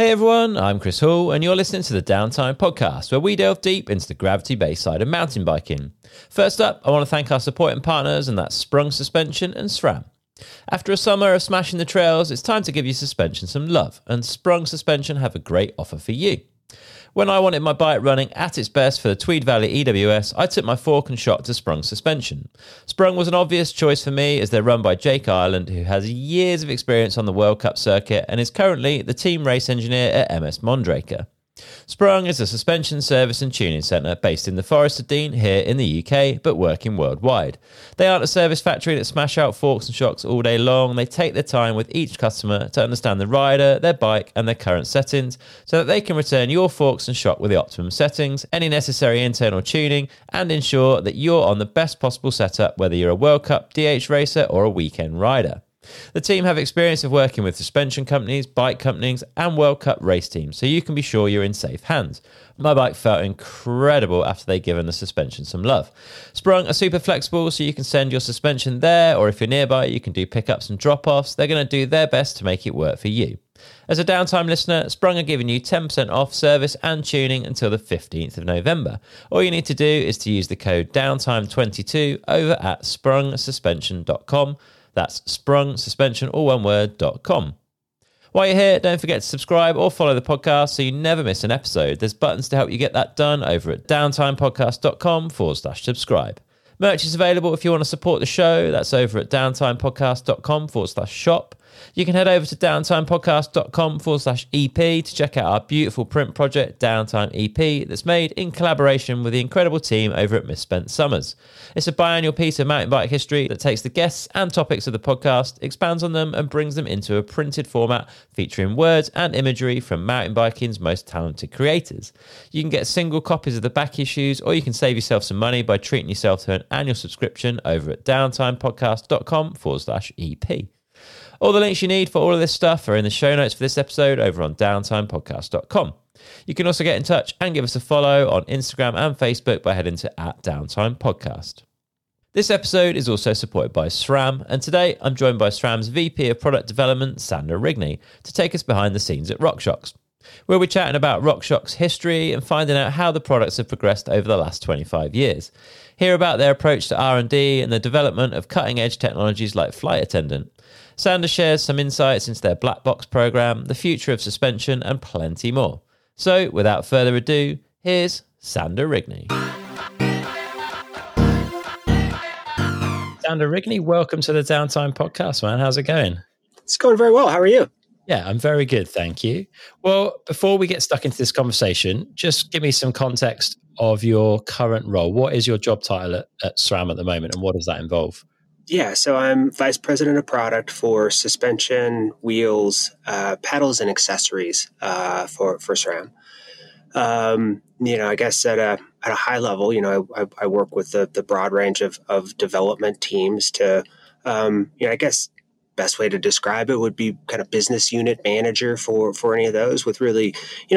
Hey everyone, I'm Chris Hall and you're listening to the Downtime Podcast, where we delve deep into the gravity-based side of mountain biking. First up, I want to thank our supporting partners, and that's Sprung Suspension and SRAM. After a summer of smashing the trails, it's time to give your suspension some love, and Sprung Suspension have a great offer for you. When I wanted my bike running at its best for the Tweed Valley EWS, I took my fork and shot to Sprung Suspension. Sprung was an obvious choice for me as they're run by Jake Ireland, who has years of experience on the World Cup circuit and is currently the team race engineer at MS Mondraker. Sprung is a suspension service and tuning centre based in the Forest of Dean here in the UK, but working worldwide. They aren't a service factory that smash out forks and shocks all day long. They take their time with each customer to understand the rider, their bike and their current settings, so that they can return your forks and shock with the optimum settings, any necessary internal tuning, and ensure that you're on the best possible setup, whether you're a World Cup DH racer or a weekend rider. The team have experience of working with suspension companies, bike companies and World Cup race teams, so you can be sure you're in safe hands. My bike felt incredible after they'd given the suspension some love. Sprung are super flexible, so you can send your suspension there, or if you're nearby you can do pickups and drop-offs. They're going to do their best to make it work for you. As a Downtime listener, Sprung are giving you 10% off service and tuning until the 15th of November. All you need to do is to use the code Downtime22 over at sprungsuspension.com. That's sprungsuspension, all one word.com. While you're here, don't forget to subscribe or follow the podcast so you never miss an episode. There's buttons to help you get that done over at downtimepodcast.com/subscribe. Merch is available if you want to support the show. That's over at downtimepodcast.com/shop. You can head over to downtimepodcast.com/EP to check out our beautiful print project, Downtime EP, that's made in collaboration with the incredible team over at Misspent Summers. It's a biannual piece of mountain bike history that takes the guests and topics of the podcast, expands on them and brings them into a printed format featuring words and imagery from mountain biking's most talented creators. You can get single copies of the back issues, or you can save yourself some money by treating yourself to an annual subscription over at downtimepodcast.com/EP. All the links you need for all of this stuff are in the show notes for this episode over on downtimepodcast.com. You can also get in touch and give us a follow on Instagram and Facebook by heading to @downtimepodcast. This episode is also supported by SRAM, and today I'm joined by SRAM's VP of Product Development, Sandra Rigney, to take us behind the scenes at RockShox. We'll be chatting about RockShox history and finding out how the products have progressed over the last 25 years. Hear about their approach to R&D and the development of cutting-edge technologies like Flight Attendant. Sander shares some insights into their black box program, the future of suspension, and plenty more. So, without further ado, here's Sander Rigney. Sander Rigney, welcome to the Downtime Podcast, man. How's it going? It's going very well. How are you? Yeah, I'm very good, thank you. Well, before we get stuck into this conversation, just give me some context of your current role. What is your job title at SRAM at the moment, and what does that involve? Yeah, so I'm Vice President of Product for suspension, wheels, pedals, and accessories for SRAM. I guess at a high level, I work with the broad range of development teams to, I guess best way to describe it would be kind of business unit manager for any of those, with really,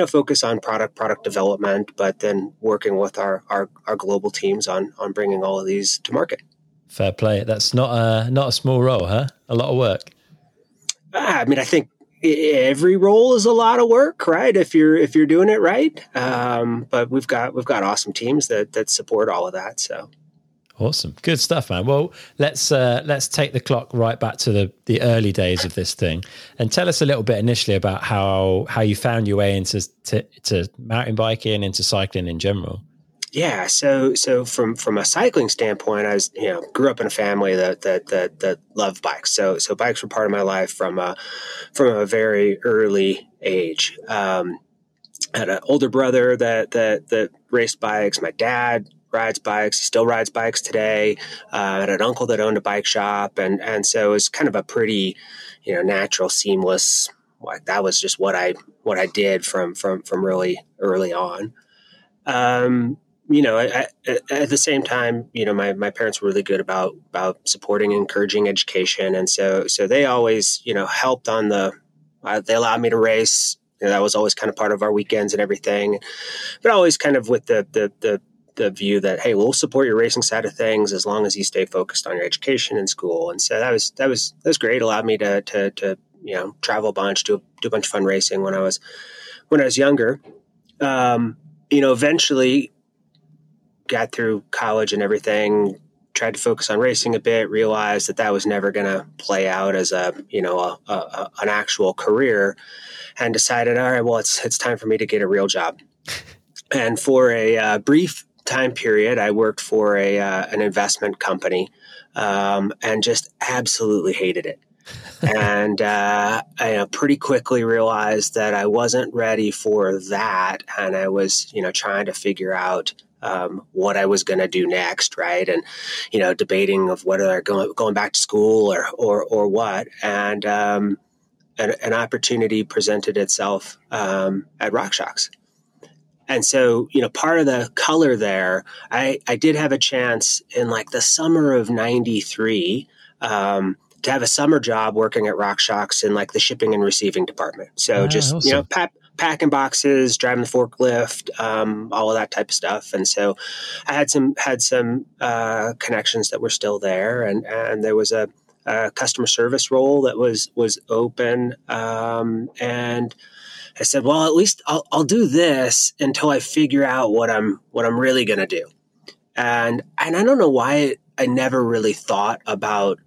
focus on product development, but then working with our global teams on bringing all of these to market. Fair play. That's not a small role, huh? A lot of work. I think every role is a lot of work, right? If you're doing it right. But we've got awesome teams that support all of that. So awesome, good stuff, man. Well, let's take the clock right back to the early days of this thing, and tell us a little bit initially about how you found your way into mountain biking, into cycling in general. Yeah, so from a cycling standpoint, I was grew up in a family that loved bikes. So bikes were part of my life from a very early age. I had an older brother that raced bikes. My dad rides bikes. He still rides bikes today. I had an uncle that owned a bike shop, and so it was kind of a pretty natural, seamless. Like that was just what I did from really early on. At the same time, my parents were really good about supporting and encouraging education. And so they always, helped on they allowed me to race. That was always kind of part of our weekends and everything, but always kind of with the view that, hey, we'll support your racing side of things as long as you stay focused on your education in school. And so that was great. Allowed me to you know, travel a bunch, do a bunch of fun racing when I was younger. You know, eventually got through college and everything, tried to focus on racing a bit, realized that was never going to play out as an actual career, and decided, all right, well, it's time for me to get a real job. And for a brief time period, I worked for an investment company, and just absolutely hated it. And I pretty quickly realized that I wasn't ready for that, and I was, you know, trying to figure out what I was going to do next, right? And, you know, debating of whether I'm going back to school or what. And an opportunity presented itself at RockShox. And so, you know, part of the color there, I did have a chance in like the summer of '93 to have a summer job working at RockShox in like the shipping and receiving department. So just, awesome. You know, packing boxes, driving the forklift, all of that type of stuff. And so I had some connections that were still there. And there was a customer service role that was open. And I said, well, at least I'll do this until I figure out what I'm really going to do. And I don't know why I never really thought about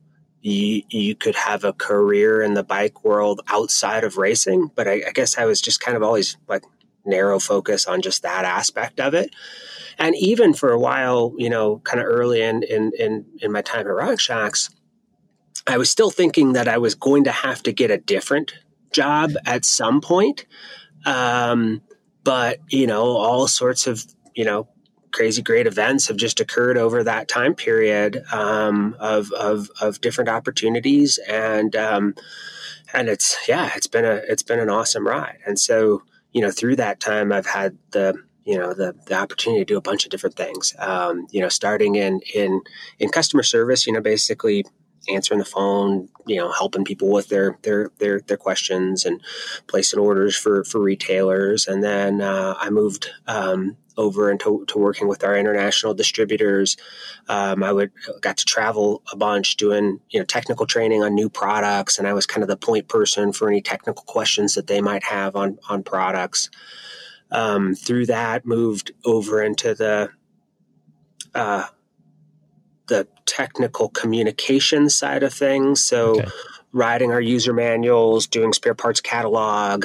you could have a career in the bike world outside of racing, but I guess I was just kind of always like narrow focus on just that aspect of it. And even for a while, you know, kind of early in my time at RockShox, I was still thinking that I was going to have to get a different job at some point. But, you know, all sorts of, you know, crazy great events have just occurred over that time period, of different opportunities. And it's been an awesome ride. And so, you know, through that time I've had the opportunity to do a bunch of different things, you know, starting in customer service, you know, basically answering the phone, you know, helping people with their questions and placing orders for retailers. And then I moved over into working with our international distributors. I got to travel a bunch doing, you know, technical training on new products. And I was kind of the point person for any technical questions that they might have on products. Through that, moved over into the technical communication side of things. So writing our user manuals, doing spare parts catalog,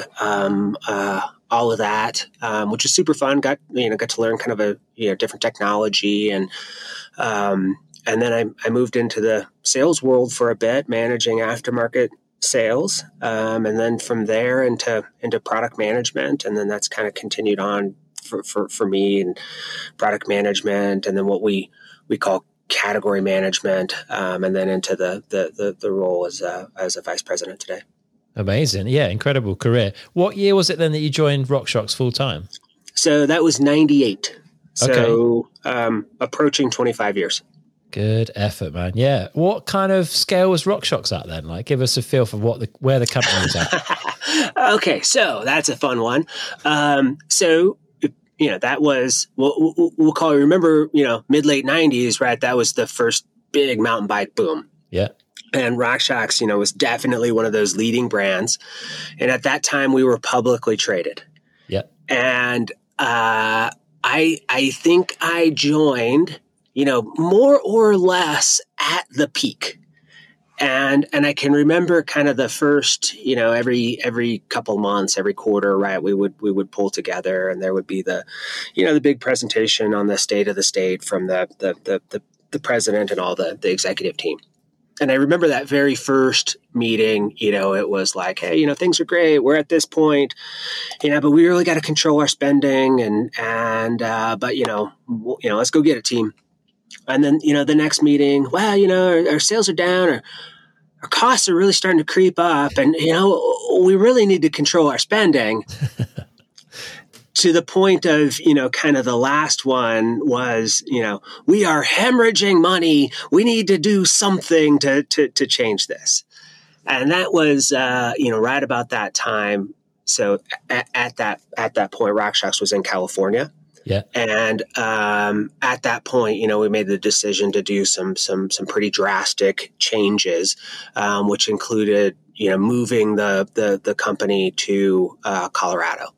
all of that, which is super fun. Got to learn kind of a, you know, different technology. And then I moved into the sales world for a bit, managing aftermarket sales. And then from there into product management. And then that's kind of continued on for me and product management. And then what we call category management, and then into the role as a vice president today. Amazing. Yeah, incredible career. What year was it then that you joined RockShox full time? So that was 98. Okay. So approaching 25 years. Good effort, man. Yeah. What kind of scale was RockShox at then? Like, give us a feel for where the company was at. Okay, so that's a fun one. So you know, that was, we'll call it, remember, you know, mid-late 90s, right? That was the first big mountain bike boom. Yeah. And RockShox, you know, was definitely one of those leading brands. And at that time, we were publicly traded. Yeah. And I think I joined, you know, more or less at the peak. And I can remember kind of the first, you know, every couple months, every quarter, right, we would pull together, and there would be the, you know, the big presentation on the state of the state from the president and all the executive team. And I remember that very first meeting, you know, it was like, hey, you know, things are great. We're at this point, you know, but we really got to control our spending but, you know, let's go get it, team. And then, you know, the next meeting, well, you know, our sales are down, or our costs are really starting to creep up, and, you know, we really need to control our spending. To the point of, you know, kind of the last one was, you know, we are hemorrhaging money. We need to do something to change this. And that was, you know, right about that time. So at that point, RockShox was in California. Yeah. And at that point, you know, we made the decision to do some pretty drastic changes, which included moving the company to Colorado.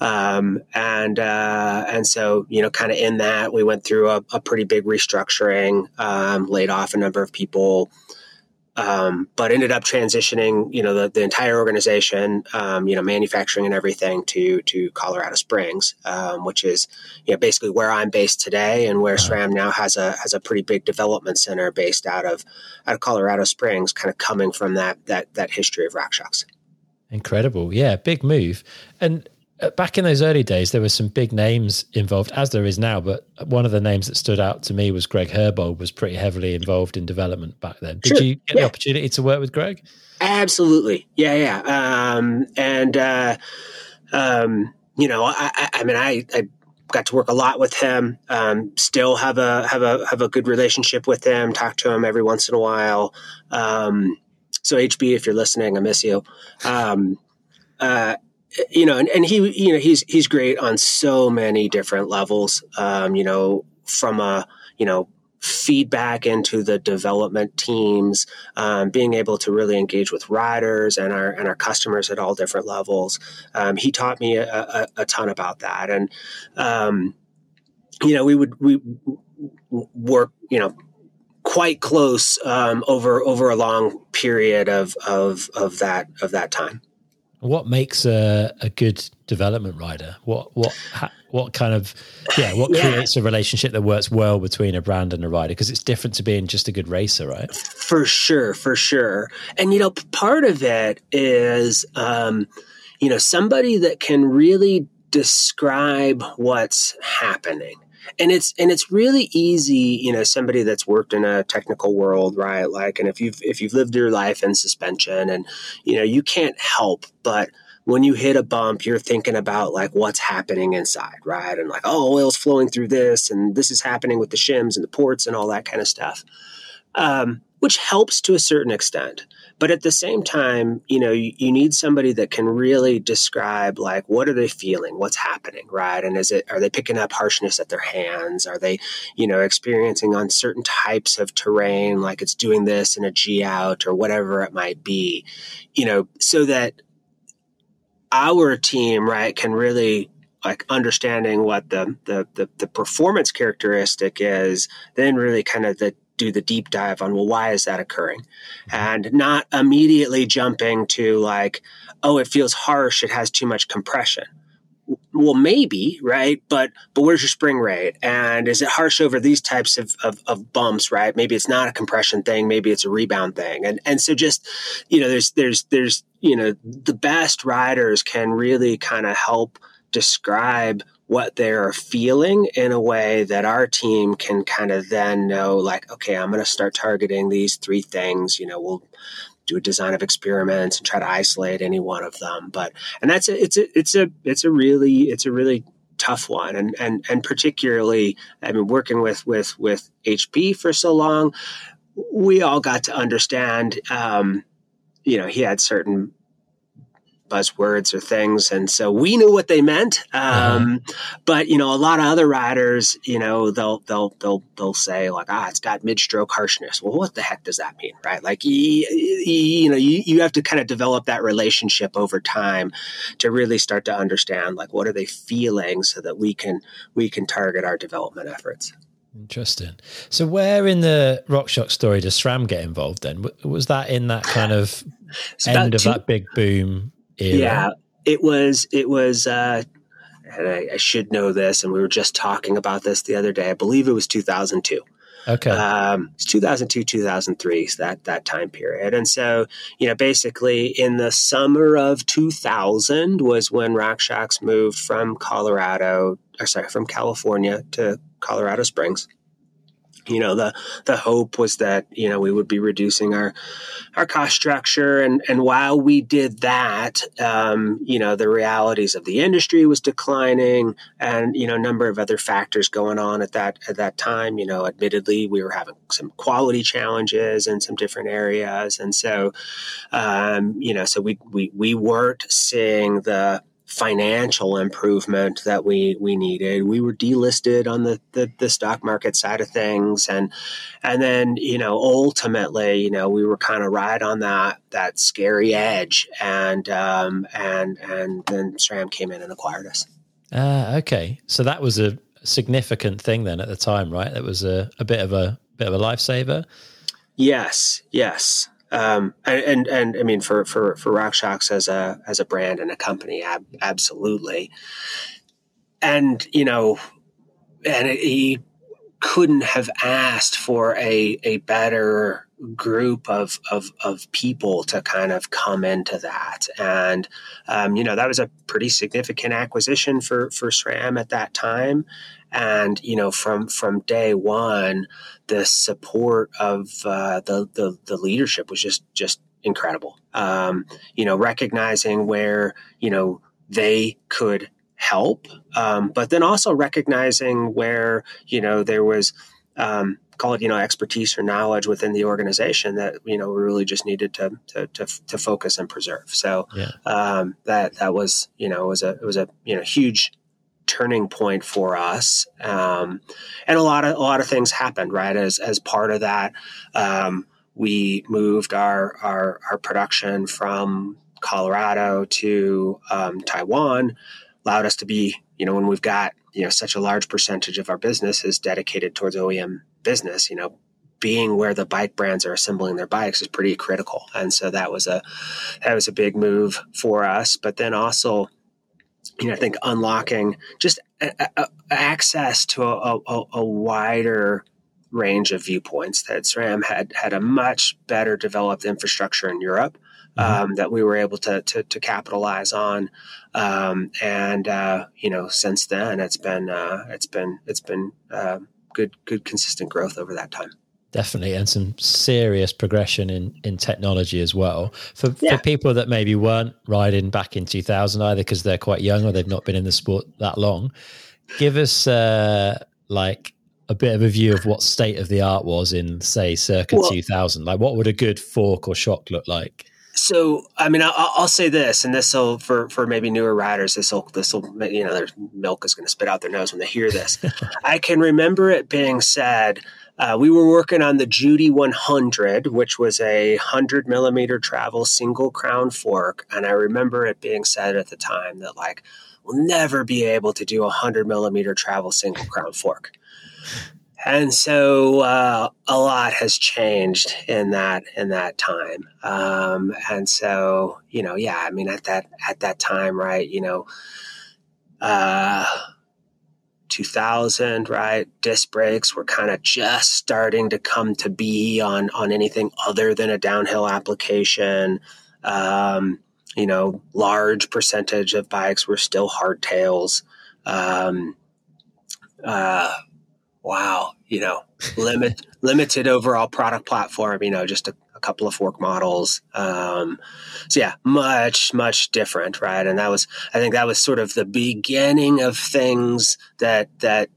And so, kind of in that, we went through a pretty big restructuring, laid off a number of people, but ended up transitioning, the entire organization, manufacturing and everything to Colorado Springs, which is, basically where I'm based today and where SRAM now has a pretty big development center based out of Colorado Springs, kind of coming from that history of RockShox. Incredible. Yeah. Big move. And back in those early days, there were some big names involved, as there is now, but one of the names that stood out to me was Greg Herbold was pretty heavily involved in development back then. Did you get the opportunity to work with Greg? Absolutely. Yeah. I got to work a lot with him, still have a good relationship with him, talk to him every once in a while. So HB, if you're listening, I miss you. And he, he's great on so many different levels, from feedback into the development teams, being able to really engage with riders and our customers at all different levels. He taught me a ton about that. And, we work, quite close, over a long period of that time. What makes a good development rider? What creates a relationship that works well between a brand and a rider? Because it's different to being just a good racer, right? For sure. And part of it is somebody that can really describe what's happening. And it's really easy, somebody that's worked in a technical world, right? Like, and if you've lived your life in suspension and, you can't help, but when you hit a bump, you're thinking about like what's happening inside, right? And like, oh, oil's flowing through this and this is happening with the shims and the ports and all that kind of stuff, which helps to a certain extent. But at the same time, you need somebody that can really describe like, what are they feeling? What's happening? Right. And are they picking up harshness at their hands? Are they, experiencing on certain types of terrain, like it's doing this in a G out or whatever it might be, so that our team, right, can really like understanding what the performance characteristic is, then really kind of do the deep dive on, well, why is that occurring? And not immediately jumping to like, oh, it feels harsh. It has too much compression. Well, maybe, right? But where's your spring rate? And is it harsh over these types of bumps, right? Maybe it's not a compression thing. Maybe it's a rebound thing. And so just, there's the best riders can really kind of help describe what they're feeling in a way that our team can kind of then know like, okay, I'm going to start targeting these three things, we'll do a design of experiments and try to isolate any one of them. But, and that's, it's a really tough one. And particularly, I mean, working with HP for so long, we all got to understand, he had certain buzzwords or things. And so we knew what they meant. But a lot of other riders, they'll say like, it's got mid-stroke harshness. Well, what the heck does that mean? Right. Like, you have to kind of develop that relationship over time to really start to understand like, what are they feeling so that we can target our development efforts. Interesting. So where in the RockShox story does SRAM get involved then? Was that in that kind of end of that big boom? Yeah, it was, and I should know this, and we were just talking about this the other day. I believe it was 2002. Okay. It's 2002, 2003, so that time period. And so, basically in the summer of 2000 was when RockShox moved from California to Colorado Springs. The hope was that, we would be reducing our cost structure. And while we did that, the realities of the industry was declining and, a number of other factors going on at that time, admittedly we were having some quality challenges in some different areas. And so, so we weren't seeing the financial improvement that we needed. We were delisted on the stock market side of things. And then, you know, ultimately, you know, we were kind of right on that scary edge. And then SRAM came in and acquired us. Okay. So that was a significant thing then at the time, right? That was a bit of a lifesaver. Yes. Yes. And I mean, for RockShox as a brand and a company, absolutely. And, you know, and he couldn't have asked for a better group of people to kind of come into that. And, you know, that was a pretty significant acquisition for SRAM at that time. And, you know, from day one, the support of the leadership was just incredible. You know, recognizing where, you know, they could help, but then also recognizing where, you know, there was call it, you know, expertise or knowledge within the organization that, you know, we really just needed to focus and preserve. So yeah. That was, you know, it was a you know, huge turning point for us. And a lot of things happened, right? As part of that, we moved our production from Colorado to Taiwan, allowed us to be, you know, when we've got, you know, such a large percentage of our business is dedicated towards OEM business, you know, being where the bike brands are assembling their bikes is pretty critical. And so that was a big move for us. But then also, you know, I think unlocking just access to a wider range of viewpoints that SRAM had a much better developed infrastructure in Europe, that we were able to capitalize on. You know, since then it's been good consistent growth over that time. Definitely. And some serious progression in technology as well for people that maybe weren't riding back in 2000 either, because they're quite young or they've not been in the sport that long. Give us like a bit of a view of what state of the art was in, say, circa 2000. Like, what would a good fork or shock look like? So, I mean, I'll say this, and this will, for maybe newer riders, this will, you know, their milk is going to spit out their nose when they hear this. I can remember it being said, we were working on the Judy 100, which was a 100 millimeter travel single crown fork. And I remember it being said at the time that, like, we'll never be able to do a 100 millimeter travel single crown fork. And so a lot has changed in that time. And so, you know, yeah, I mean, at that time, right, you know, 2000, right, disc brakes were kind of just starting to come to be on anything other than a downhill application. You know, large percentage of bikes were still hardtails. Wow, you know, limited overall product platform, you know, just a couple of fork models. So yeah, much, much different, right? And I think that was sort of the beginning of things that,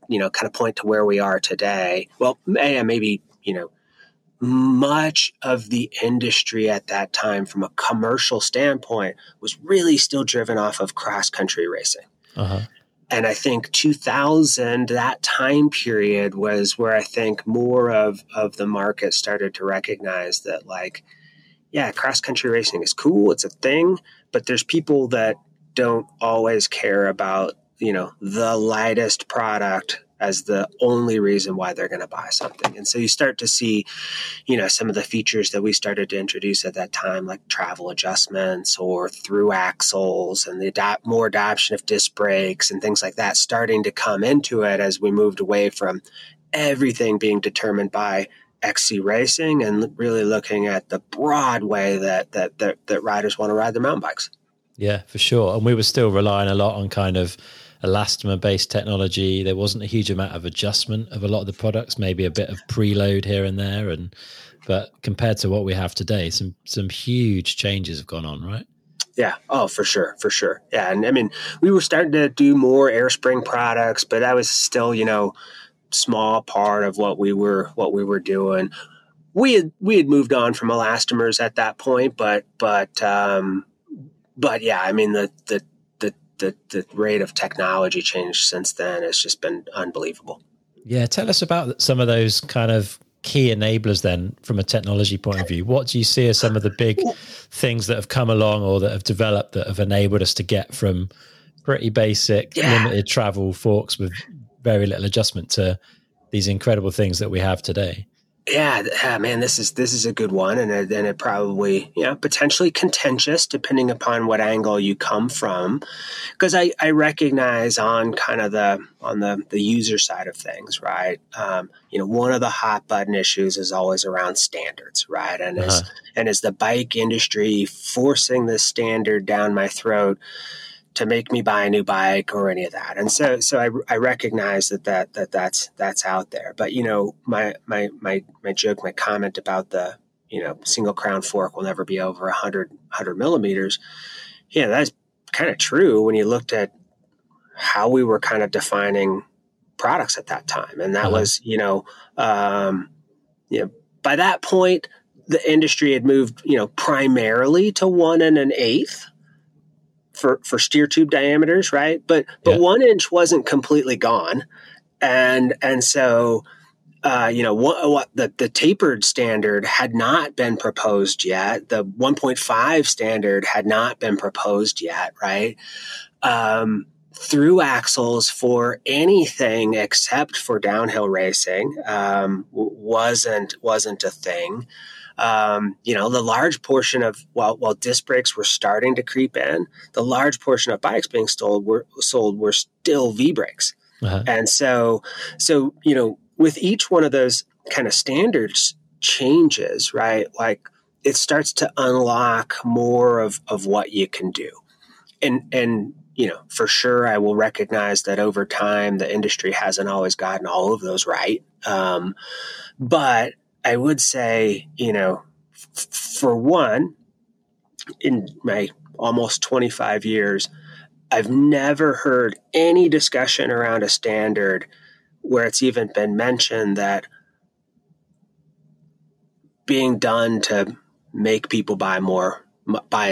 you know, kind of point to where we are today. Well, maybe, you know, much of the industry at that time from a commercial standpoint was really still driven off of cross-country racing. Uh-huh. And I think 2000, that time period was where I think more of the market started to recognize that, like, yeah, cross-country racing is cool. It's a thing. But there's people that don't always care about, you know, the lightest product as the only reason why they're going to buy something. And so you start to see, you know, some of the features that we started to introduce at that time, like travel adjustments or through axles and the more adoption of disc brakes and things like that starting to come into it as we moved away from everything being determined by XC racing and really looking at the broad way that riders want to ride their mountain bikes. Yeah, for sure. And we were still relying a lot on kind of elastomer-based technology. There wasn't a huge amount of adjustment of a lot of the products, maybe a bit of preload here and there. But compared to what we have today, some huge changes have gone on, right? Yeah. Oh, for sure. Yeah. And I mean, we were starting to do more air spring products, but that was still, you know, small part of what we were doing. We had moved on from elastomers at that point, but yeah, I mean, the the rate of technology change since then has just been unbelievable. Yeah. Tell us about some of those kind of key enablers then from a technology point of view. What do you see as some of the big things that have come along or that have developed that have enabled us to get from pretty basic limited travel forks with very little adjustment to these incredible things that we have today? Yeah, man, this is a good one. And it probably, potentially contentious depending upon what angle you come from. Because I recognize on the user side of things, right? One of the hot button issues is always around standards, right? And is the bike industry forcing this standard down my throat to make me buy a new bike or any of that. And so I recognize that's out there, but my joke, my comment about the, single crown fork will never be over 100 millimeters. Yeah. That's kind of true when you looked at how we were kind of defining products at that time. And that was, by that point, the industry had moved, primarily to 1 1/8. For steer tube diameters, right? But 1 inch wasn't completely gone, and so the tapered standard had not been proposed yet. The 1.5 standard had not been proposed yet, right? Through axles for anything except for downhill racing wasn't a thing. The large portion of while disc brakes were starting to creep in, the large portion of bikes being sold were still V brakes. And so with each one of those kind of standards changes, right? Like it starts to unlock more of what you can do. And for sure, I will recognize that over time, the industry hasn't always gotten all of those right. But I would say, for one, in my almost 25 years, I've never heard any discussion around a standard where it's even been mentioned that being done to make people buy a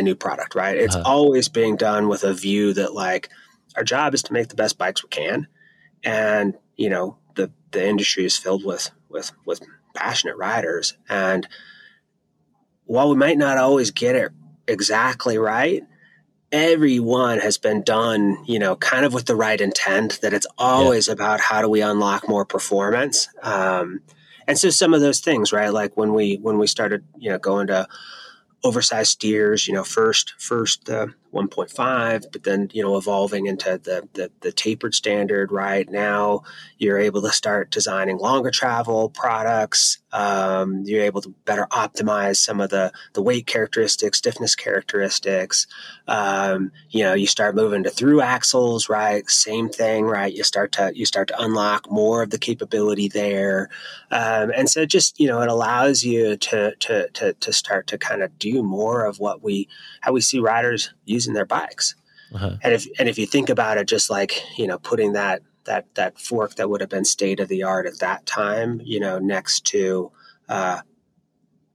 new product, right? It's always being done with a view that like our job is to make the best bikes we can. And, the industry is filled with passionate riders. And while we might not always get it exactly right, everyone has been done, kind of with the right intent that it's always about how do we unlock more performance. And so some of those things, right? Like when we started, going to oversized steers, first the 1.5, but then, evolving into the tapered standard. Right now, you're able to start designing longer travel products. You're able to better optimize some of the weight characteristics, stiffness characteristics. You start moving to through axles, right? Same thing, right? You start to unlock more of the capability there. And so just, it allows you to start to kind of do more of how we see riders using their bikes. And if you think about it, just like, putting that fork that would have been state of the art at that time, next to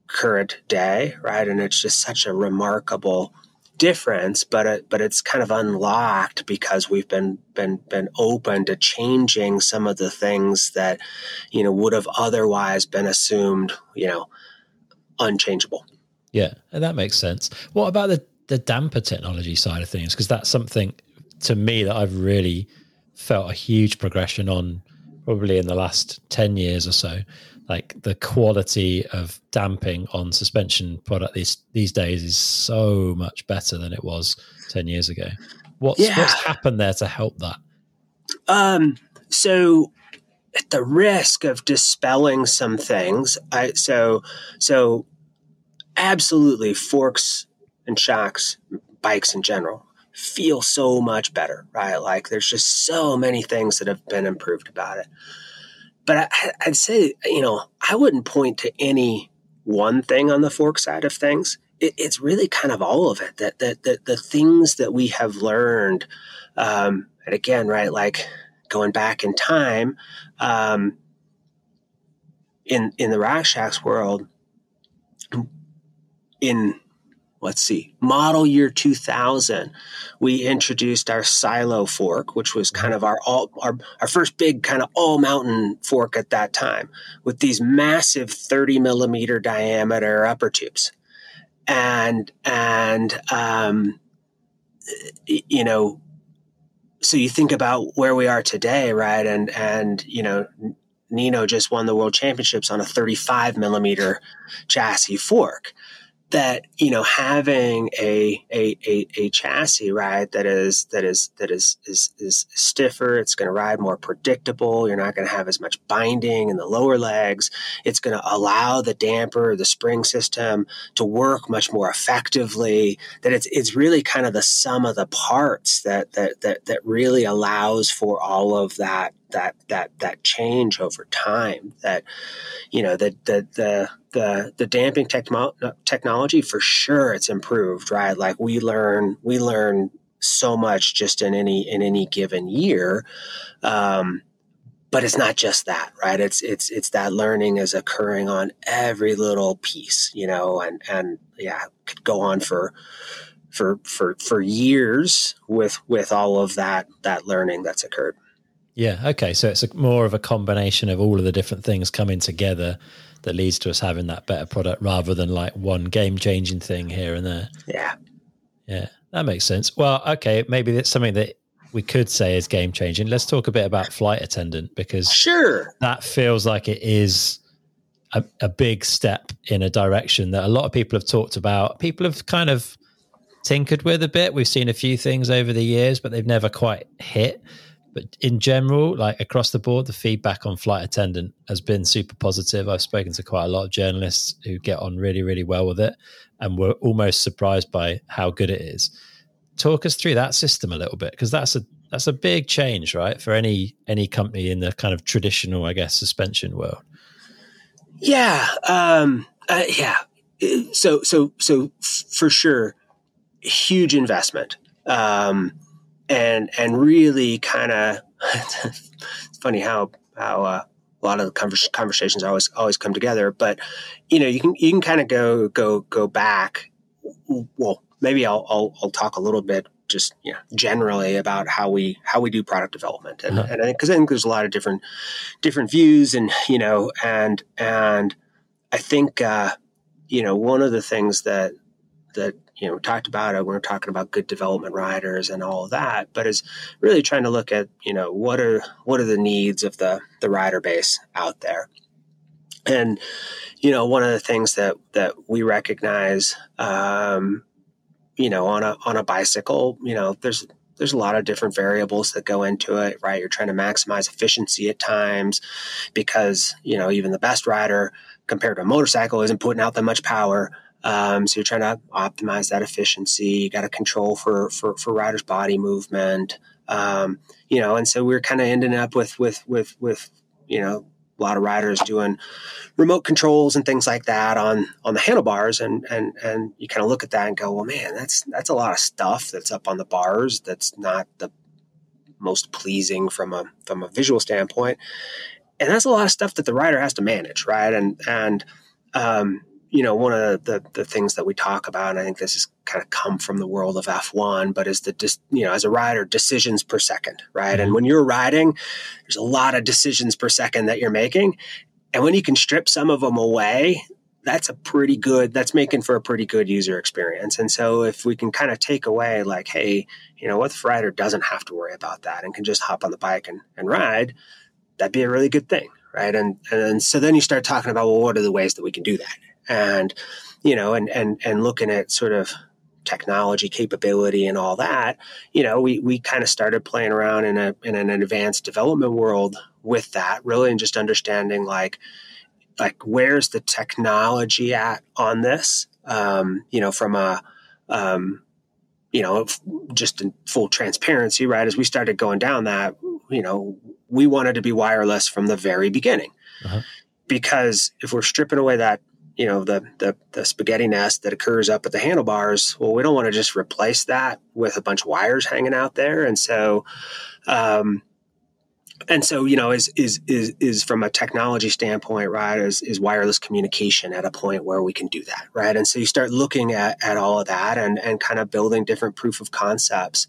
current day, right? And it's just such a remarkable difference, but it's kind of unlocked because we've been open to changing some of the things that, would have otherwise been assumed, unchangeable. Yeah, and that makes sense. What about the damper technology side of things? Because that's something to me that I've really felt a huge progression on probably in the last 10 years or so. Like the quality of damping on suspension product these days is so much better than it was 10 years ago. What's happened there to help that? So at the risk of dispelling some things, so absolutely forks and shocks, bikes in general, feel so much better, right? Like there's just so many things that have been improved about it. But I'd say, I wouldn't point to any one thing on the fork side of things. It's really kind of all of it, that the things that we have learned, and again, right, like going back in time, in the RockShox world, in let's see, model year 2000, we introduced our silo fork, which was kind of our first big kind of all mountain fork at that time, with these massive 30 millimeter diameter upper tubes. And you know, so you think about where we are today, right? And, you know, Nino just won the world championships on a 35 millimeter chassis fork. That, you know, having a chassis, right, that is stiffer, it's going to ride more predictable, you're not going to have as much binding in the lower legs, it's going to allow the damper, the spring system to work much more effectively, that it's really kind of the sum of the parts that really allows for all of that change over time, that, you know, that the damping technology, for sure, it's improved, right? Like we learn so much just in any given year. But it's not just that, right? It's that learning is occurring on every little piece, you know, and yeah, could go on for years with all of that learning that's occurred. Yeah. Okay. So it's more of a combination of all of the different things coming together that leads to us having that better product, rather than like one game-changing thing here and there. Yeah. Yeah. That makes sense. Well, okay. Maybe that's something that we could say is game-changing. Let's talk a bit about Flight Attendant, because sure, that feels like it is a big step in a direction that a lot of people have talked about. People have kind of tinkered with a bit. We've seen a few things over the years, but they've never quite hit. But in general, like across the board, the feedback on Flight Attendant has been super positive. I've spoken to quite a lot of journalists who get on really, really well with it, and were almost surprised by how good it is. Talk us through that system a little bit, because that's a big change, right, for any company in the kind of traditional, I guess, suspension world. Yeah, yeah. So for sure, huge investment. And really kind of funny how a lot of the conversations always come together, but you know, you can kind of go back. Well, maybe I'll talk a little bit just, you know, generally about how we do product development. And, uh-huh. And I think, 'cause I think there's a lot of different views, and, you know, and I think, you know, one of the things that, you know, we talked about it when we're talking about good development riders and all of that, but is really trying to look at, you know, what are the needs of the rider base out there. And, you know, one of the things that we recognize, you know, on a bicycle, you know, there's a lot of different variables that go into it, right? You're trying to maximize efficiency at times, because, you know, even the best rider compared to a motorcycle isn't putting out that much power. So you're trying to optimize that efficiency. You got to control for rider's body movement, you know, and so we're kind of ending up with, you know, a lot of riders doing remote controls and things like that on the handlebars. And you kind of look at that and go, well, man, that's a lot of stuff that's up on the bars. That's not the most pleasing from a visual standpoint. And that's a lot of stuff that the rider has to manage. Right. And you know, one of the things that we talk about, and I think this has kind of come from the world of F1, but is you know, as a rider, decisions per second, right? Mm-hmm. And when you're riding, there's a lot of decisions per second that you're making. And when you can strip some of them away, that's making for a pretty good user experience. And so if we can kind of take away like, hey, you know, what if the rider doesn't have to worry about that and can just hop on the bike and ride, that'd be a really good thing, right? And so then you start talking about, well, what are the ways that we can do that? And, you know, and looking at sort of technology capability and all that, you know, we kind of started playing around in an advanced development world with that, really, and just understanding like where's the technology at on this, you know, from a, you know, just in full transparency, right? As we started going down that, you know, we wanted to be wireless from the very beginning, uh-huh. Because if we're stripping away that, you know, the spaghetti nest that occurs up at the handlebars, well, we don't want to just replace that with a bunch of wires hanging out there. And so, And so, you know, is from a technology standpoint, right, is wireless communication at a point where we can do that, right? And so you start looking at all of that and kind of building different proof of concepts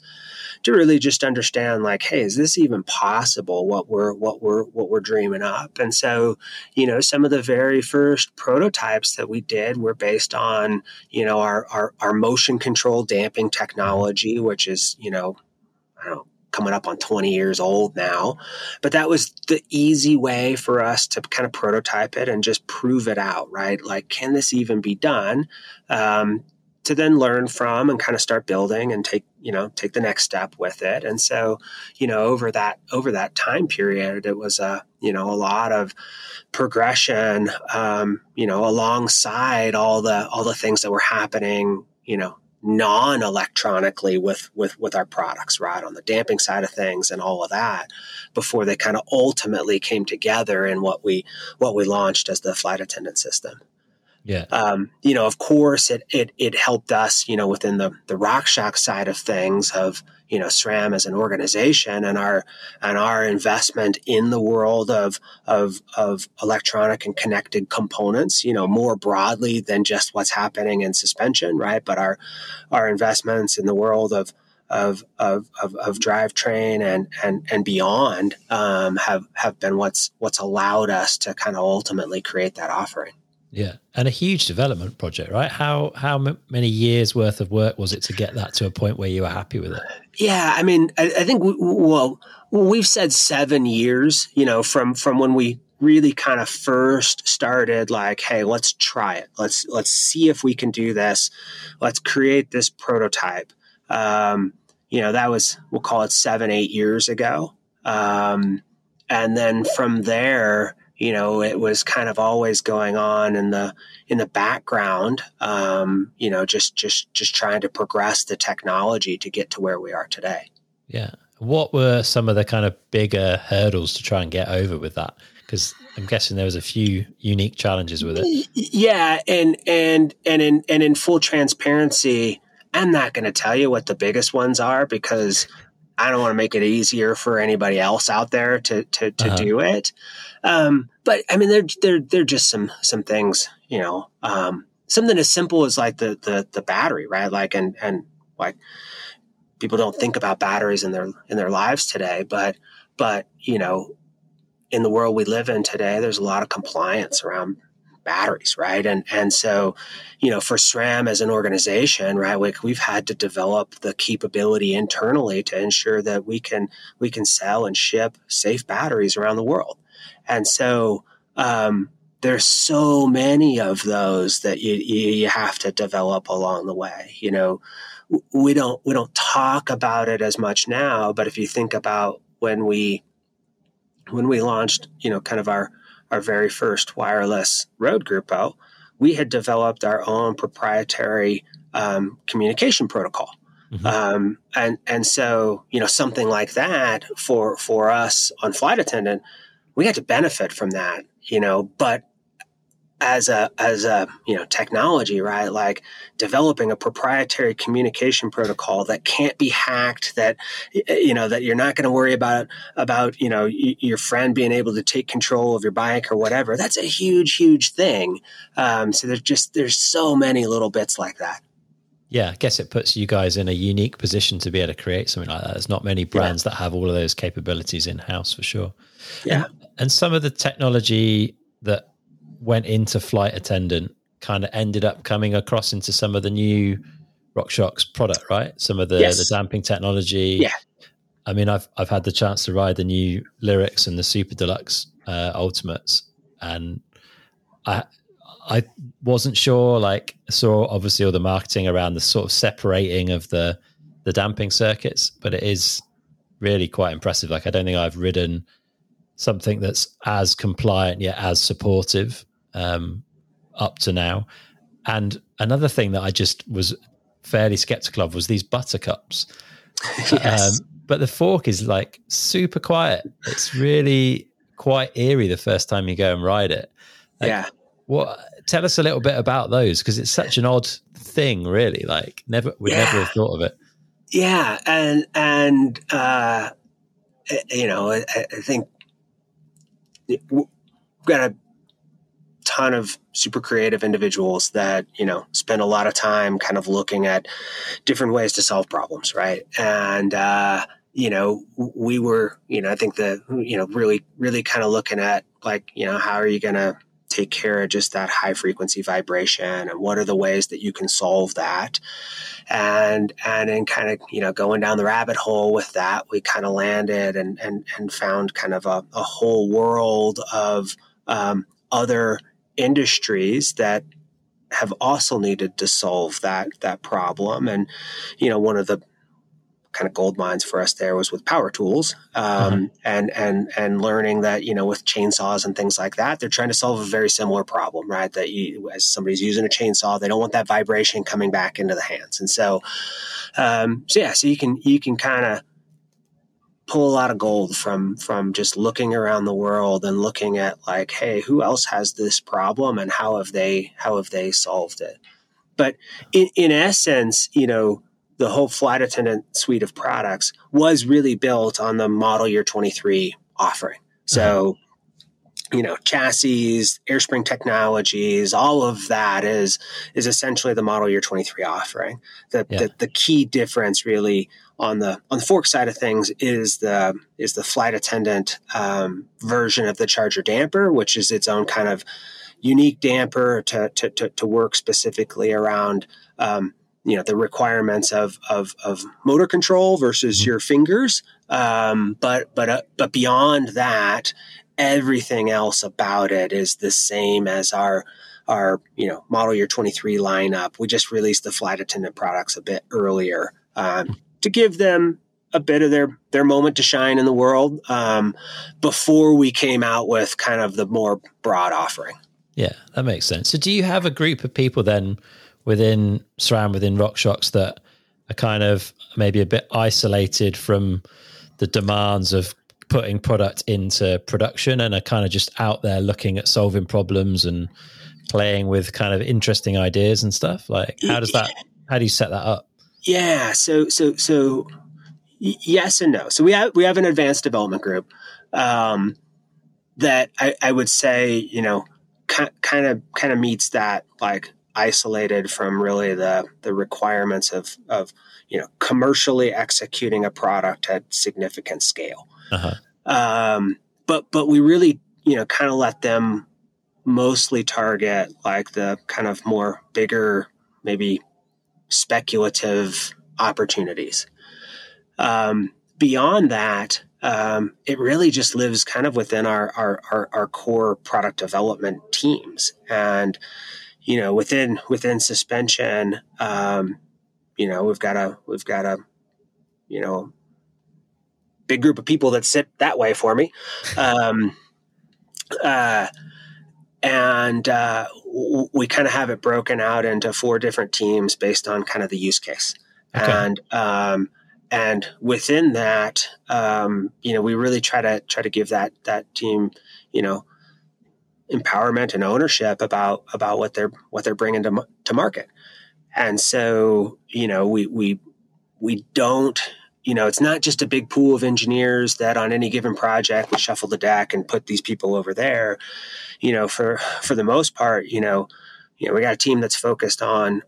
to really just understand, like, hey, is this even possible, what we're dreaming up? And so, you know, some of the very first prototypes that we did were based on, you know, our motion control damping technology, which is, you know, I don't know, coming up on 20 years old now. But that was the easy way for us to kind of prototype it and just prove it out, right? Like, can this even be done? To then learn from and kind of start building and take the next step with it. And so, you know, over that time period, it was a lot of progression, you know, alongside all the things that were happening, you know, non-electronically with our products, right, on the damping side of things and all of that, before they kind of ultimately came together in what we launched as the Flight Attendant system. Yeah. You know, of course, it helped us, you know, within the RockShox side of things, of, you know, SRAM as an organization and our investment in the world of electronic and connected components, you know, more broadly than just what's happening in suspension, right? But our investments in the world of drivetrain and beyond have been what's allowed us to kind of ultimately create that offering. Yeah, and a huge development project, right? How many years worth of work was it to get that to a point where you were happy with it? Yeah, I mean, I think we've said 7 years, you know, from when we really kind of first started, like, hey, let's try it, let's see if we can do this, let's create this prototype. You know, that was, we'll call it 7-8 years ago, and then from there, you know, it was kind of always going on in the background, you know, just trying to progress the technology to get to where we are today. Yeah. What were some of the kind of bigger hurdles to try and get over with that? Because I'm guessing there was a few unique challenges with it. Yeah. And in full transparency, I'm not going to tell you what the biggest ones are, because I don't want to make it easier for anybody else out there to do it. But I mean, they're just some things, you know, something as simple as like the battery, right? Like, and like, people don't think about batteries in their lives today, but, you know, in the world we live in today, there's a lot of compliance around batteries, right? And so, you know, for SRAM as an organization, right, we've had to develop the capability internally to ensure that we can sell and ship safe batteries around the world. And so there's so many of those that you have to develop along the way. You know, we don't talk about it as much now, but if you think about when we launched, you know, kind of our very first wireless road Grupo, we had developed our own proprietary communication protocol. Mm-hmm. And so, you know, something like that for us on Flight Attendant, we had to benefit from that, you know, but as a, you know, technology, right? Like, developing a proprietary communication protocol that can't be hacked, that, you know, that you're not going to worry about, you know, your friend being able to take control of your bike or whatever. That's a huge, huge thing. So there's so many little bits like that. Yeah. I guess it puts you guys in a unique position to be able to create something like that. There's not many brands that have all of those capabilities in house, for sure. Yeah. And some of the technology that went into Flight Attendant kind of ended up coming across into some of the new RockShox product, right? Some of the damping technology. Yeah. I mean, I've had the chance to ride the new Lyrics and the Super Deluxe Ultimates, and I wasn't sure, like, saw obviously all the marketing around the sort of separating of the damping circuits, but it is really quite impressive. Like, I don't think I've ridden something that's as compliant yet as supportive up to now. And another thing that I just was fairly skeptical of was these buttercups. Yes. But the fork is like super quiet. It's really quite eerie the first time you go and ride it. Like, yeah. Tell us a little bit about those, because it's such an odd thing, really. Like, never would never have thought of it. Yeah, and you know, I think we've got a ton of super creative individuals that, you know, spend a lot of time kind of looking at different ways to solve problems, right? And, you know, we were, you know, I think the, you know, really kind of looking at like, you know, how are you going to take care of just that high frequency vibration and what are the ways that you can solve that? And then kind of, you know, going down the rabbit hole with that, we kind of landed and found kind of a whole world of other industries that have also needed to solve that problem. And, you know, one of the kind of gold mines for us there was with power tools, and learning that, you know, with chainsaws and things like that, they're trying to solve a very similar problem, right? That you, as somebody's using a chainsaw, they don't want that vibration coming back into the hands. And so, so you can kind of pull a lot of gold from just looking around the world and looking at like, hey, who else has this problem and how have they solved it? But in essence, you know, the whole flight attendant suite of products was really built on the model year 23 offering. So, you know, chassis, air spring technologies, all of that is essentially the model year 23 offering. The key difference really on the fork side of things is the flight attendant version of the Charger damper, which is its own kind of unique damper to work specifically around, you know, the requirements of motor control versus your fingers. But beyond that, everything else about it is the same as our, you know, model year 23 lineup. We just released the flight attendant products a bit earlier, to give them a bit of their moment to shine in the world, before we came out with kind of the more broad offering. Yeah, that makes sense. So do you have a group of people then within SRAM, within RockShox, that are kind of maybe a bit isolated from the demands of putting product into production and are kind of just out there looking at solving problems and playing with kind of interesting ideas and stuff? Like, how do you set that up? Yeah. So yes and no. So we have an advanced development group, that I would say, you know, kind of meets that, like, isolated from really the requirements of, you know, commercially executing a product at significant scale. But we really, you know, kind of let them mostly target like the kind of more bigger, maybe speculative opportunities. Beyond that, it really just lives kind of within our core product development teams. And, you know, within suspension, you know, we've got a, you know, big group of people that sit that way for me. We kind of have it broken out into 4 different teams based on kind of the use case. Okay. And within that, you know, we really try to give that team, you know, empowerment and ownership about what they're bringing to market. And so, you know, we don't, you know, it's not just a big pool of engineers that on any given project we shuffle the deck and put these people over there. You know, for the most part, you know, we got a team that's focused on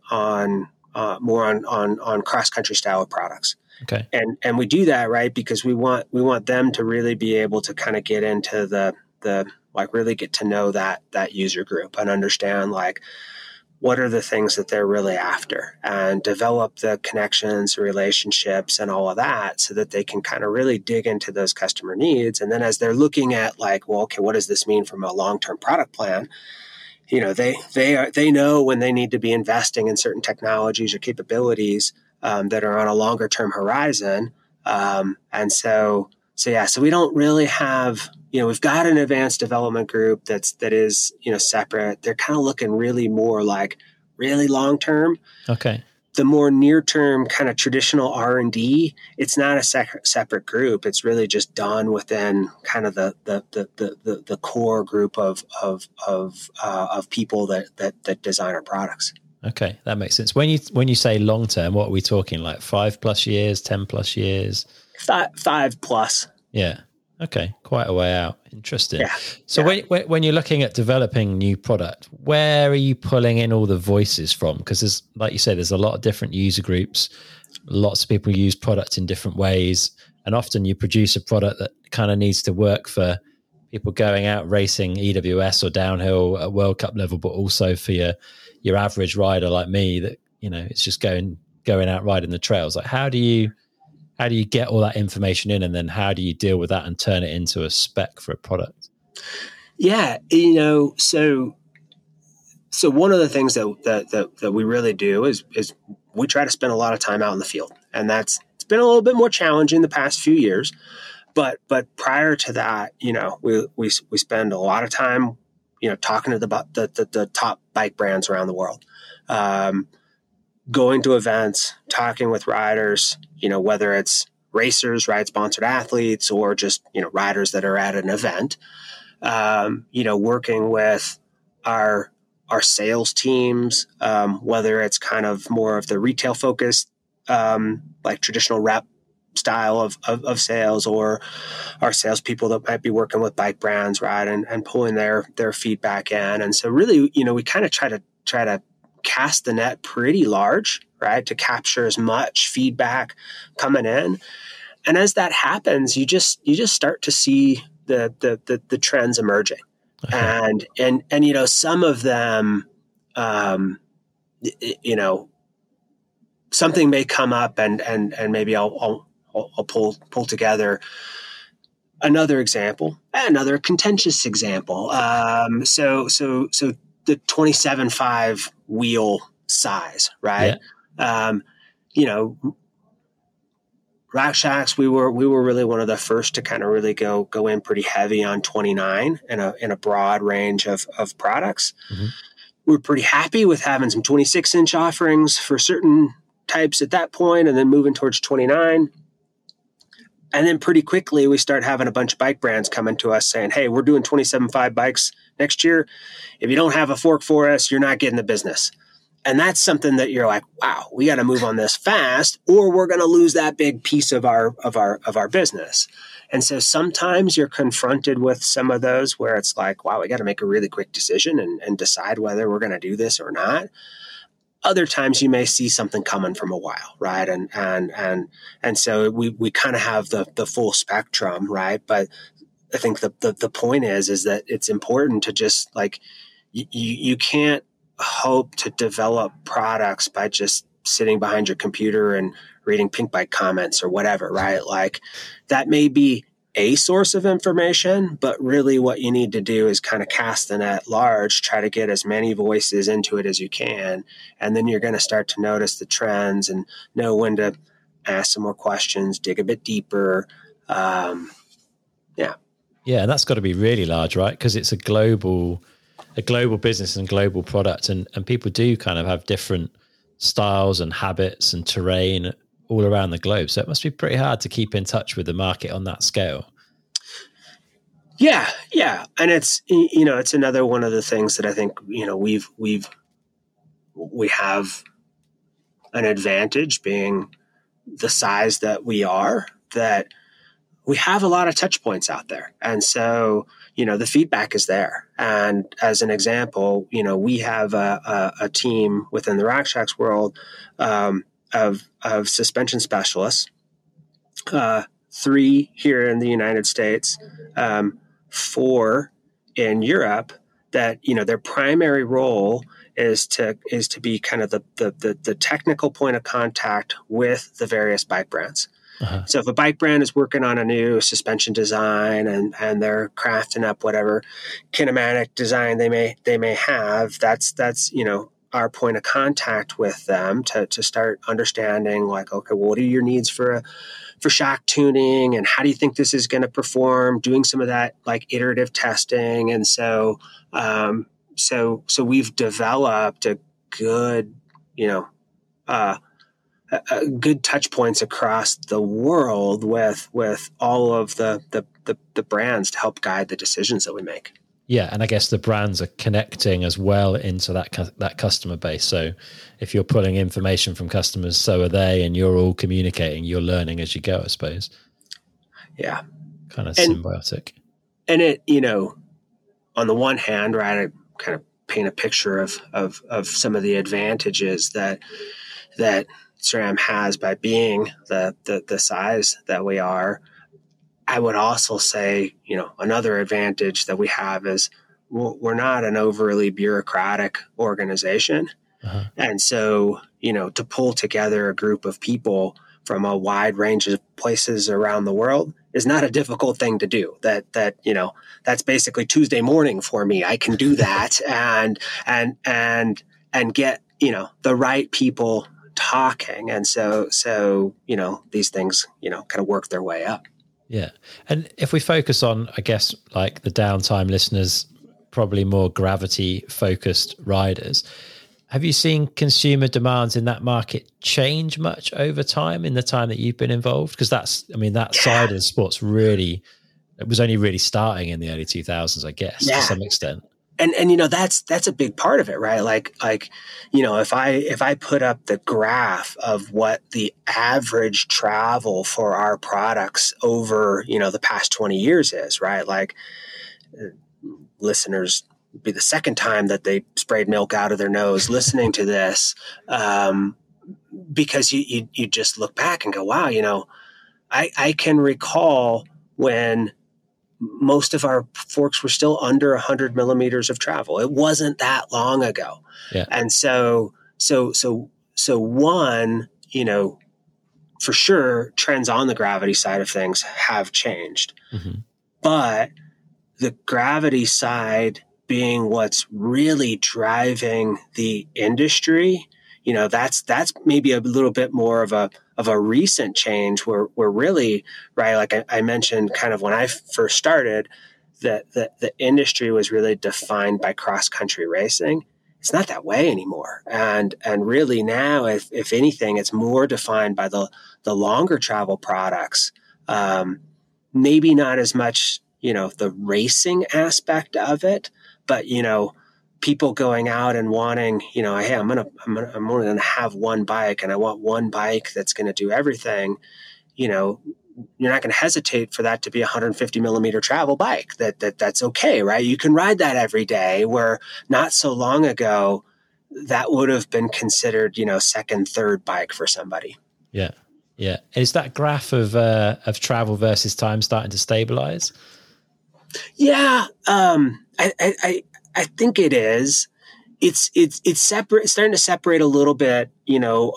more on cross-country style of products. Okay. And we do that, right, because we want them to really be able to kind of get into the like really get to know that user group and understand like what are the things that they're really after and develop the connections, relationships, and all of that so that they can kind of really dig into those customer needs. And then as they're looking at like, well, okay, what does this mean from a long-term product plan? You know, they know when they need to be investing in certain technologies or capabilities that are on a longer-term horizon. So we don't really have, you know, we've got an advanced development group that is, you know, separate. They're kind of looking really more like really long-term. Okay. The more near-term kind of traditional R&D, it's not a separate group. It's really just done within kind of the core group of people that design our products. Okay. That makes sense. When you say long-term, what are we talking, like 5+ years, 10+ years? Five plus. Yeah. Okay. Quite a way out. Interesting. Yeah. So when you're looking at developing new product, where are you pulling in all the voices from? Because there's, like you said, there's a lot of different user groups. Lots of people use products in different ways. And often you produce a product that kind of needs to work for people going out racing EWS or downhill at World Cup level, but also for your average rider like me that, you know, it's just going out riding the trails. Like, how do you get all that information in, and then how do you deal with that and turn it into a spec for a product? Yeah, you know, so one of the things that we really do is we try to spend a lot of time out in the field, and it's been a little bit more challenging the past few years, but prior to that, you know, we spend a lot of time, you know, talking to the top bike brands around the world, going to events, talking with riders, you know, whether it's racers, ride-sponsored athletes, or just, you know, riders that are at an event, you know, working with our sales teams, whether it's kind of more of the retail focused, like traditional rep style of sales, or our salespeople that might be working with bike brands, right, and pulling their feedback in. And so really, you know, we kind of try to cast the net pretty large, right, to capture as much feedback coming in. And as that happens, you just start to see the trends emerging. Okay. And you know, some of them, you know, something may come up, and maybe I'll pull together another example, another contentious example. So the 27.5 wheel size, right? Yeah. You know, RockShox, we were really one of the first to kind of really go in pretty heavy on 29 in a broad range of products. Mm-hmm. We were pretty happy with having some 26-inch offerings for certain types at that point, and then moving towards 29. And then pretty quickly we start having a bunch of bike brands coming to us saying, hey, we're doing 27.5 bikes next year. If you don't have a fork for us, you're not getting the business. And that's something that you're like, wow, we got to move on this fast, or we're going to lose that big piece of our business. And so sometimes you're confronted with some of those where it's like, wow, we got to make a really quick decision and decide whether we're going to do this or not. Other times you may see something coming from a while, right? And so we kind of have the full spectrum, right? But I think the point is that it's important to just, like, you can't hope to develop products by just sitting behind your computer and reading pink bike comments or whatever, right? Like, that may be a source of information, but really what you need to do is kind of cast the net large, try to get as many voices into it as you can. And then you're going to start to notice the trends and know when to ask some more questions, dig a bit deeper. Yeah. And that's got to be really large, right? Because it's a global business and global product. And people do kind of have different styles and habits and terrain all around the globe. So it must be pretty hard to keep in touch with the market on that scale. Yeah. Yeah. And it's, you know, it's another one of the things that I think, you know, we have an advantage being the size that we are, that we have a lot of touch points out there. And so, you know, the feedback is there. And as an example, you know, we have a team within the RockShox world, of suspension specialists, 3 here in the United States, 4 in Europe, that, you know, their primary role is to be kind of the technical point of contact with the various bike brands. Uh-huh. So if a bike brand is working on a new suspension design and they're crafting up whatever kinematic design they may have, that's, you know, our point of contact with them to start understanding, like, okay, well, what are your needs for shock tuning, and how do you think this is going to perform, doing some of that, like, iterative testing. And so, so we've developed a good, you know, a good touch points across the world with all of the brands to help guide the decisions that we make. Yeah, and I guess the brands are connecting as well into that customer base. So if you're pulling information from customers, so are they, and you're all communicating, you're learning as you go, I suppose. Yeah. kind of symbiotic. And it, you know, on the one hand, right, I kind of paint a picture of some of the advantages that SRAM has by being the size that we are. I would also say, you know, another advantage that we have is we're not an overly bureaucratic organization. Uh-huh. And so, you know, to pull together a group of people from a wide range of places around the world is not a difficult thing to do. That you know, that's basically Tuesday morning for me. I can do that and get, you know, the right people talking. And so, you know, these things, you know, kind of work their way up. Yeah. And if we focus on, I guess, like the downtime listeners, probably more gravity focused riders, have you seen consumer demands in that market change much over time in the time that you've been involved? Because that side of the sport's really, it was only really starting in the early 2000s, I guess, to some extent. And you know, that's a big part of it, right? Like, you know, if I put up the graph of what the average travel for our products over, you know, the past 20 years is, right? Like, listeners, it'd be the second time that they sprayed milk out of their nose listening to this, because you just look back and go, wow, you know, I can recall when most of our forks were still under 100 millimeters of travel. It wasn't that long ago. Yeah. And so one, you know, for sure, trends on the gravity side of things have changed, mm-hmm. but the gravity side being what's really driving the industry, you know, that's maybe a little bit more of a recent change where we're really, right, like I mentioned kind of when I first started, that the industry was really defined by cross-country racing. It's not that way anymore. And really now, if anything, it's more defined by the longer travel products. Maybe not as much, you know, the racing aspect of it, but, you know, people going out and wanting, you know, hey, I'm only going to have one bike and I want one bike that's going to do everything. You know, you're not going to hesitate for that to be a 150 millimeter travel bike. That's okay, right? You can ride that every day, where not so long ago that would have been considered, you know, second, third bike for somebody. Yeah. Yeah. Is that graph of travel versus time starting to stabilize? Yeah. I think it is. It's separate. It's starting to separate a little bit, you know,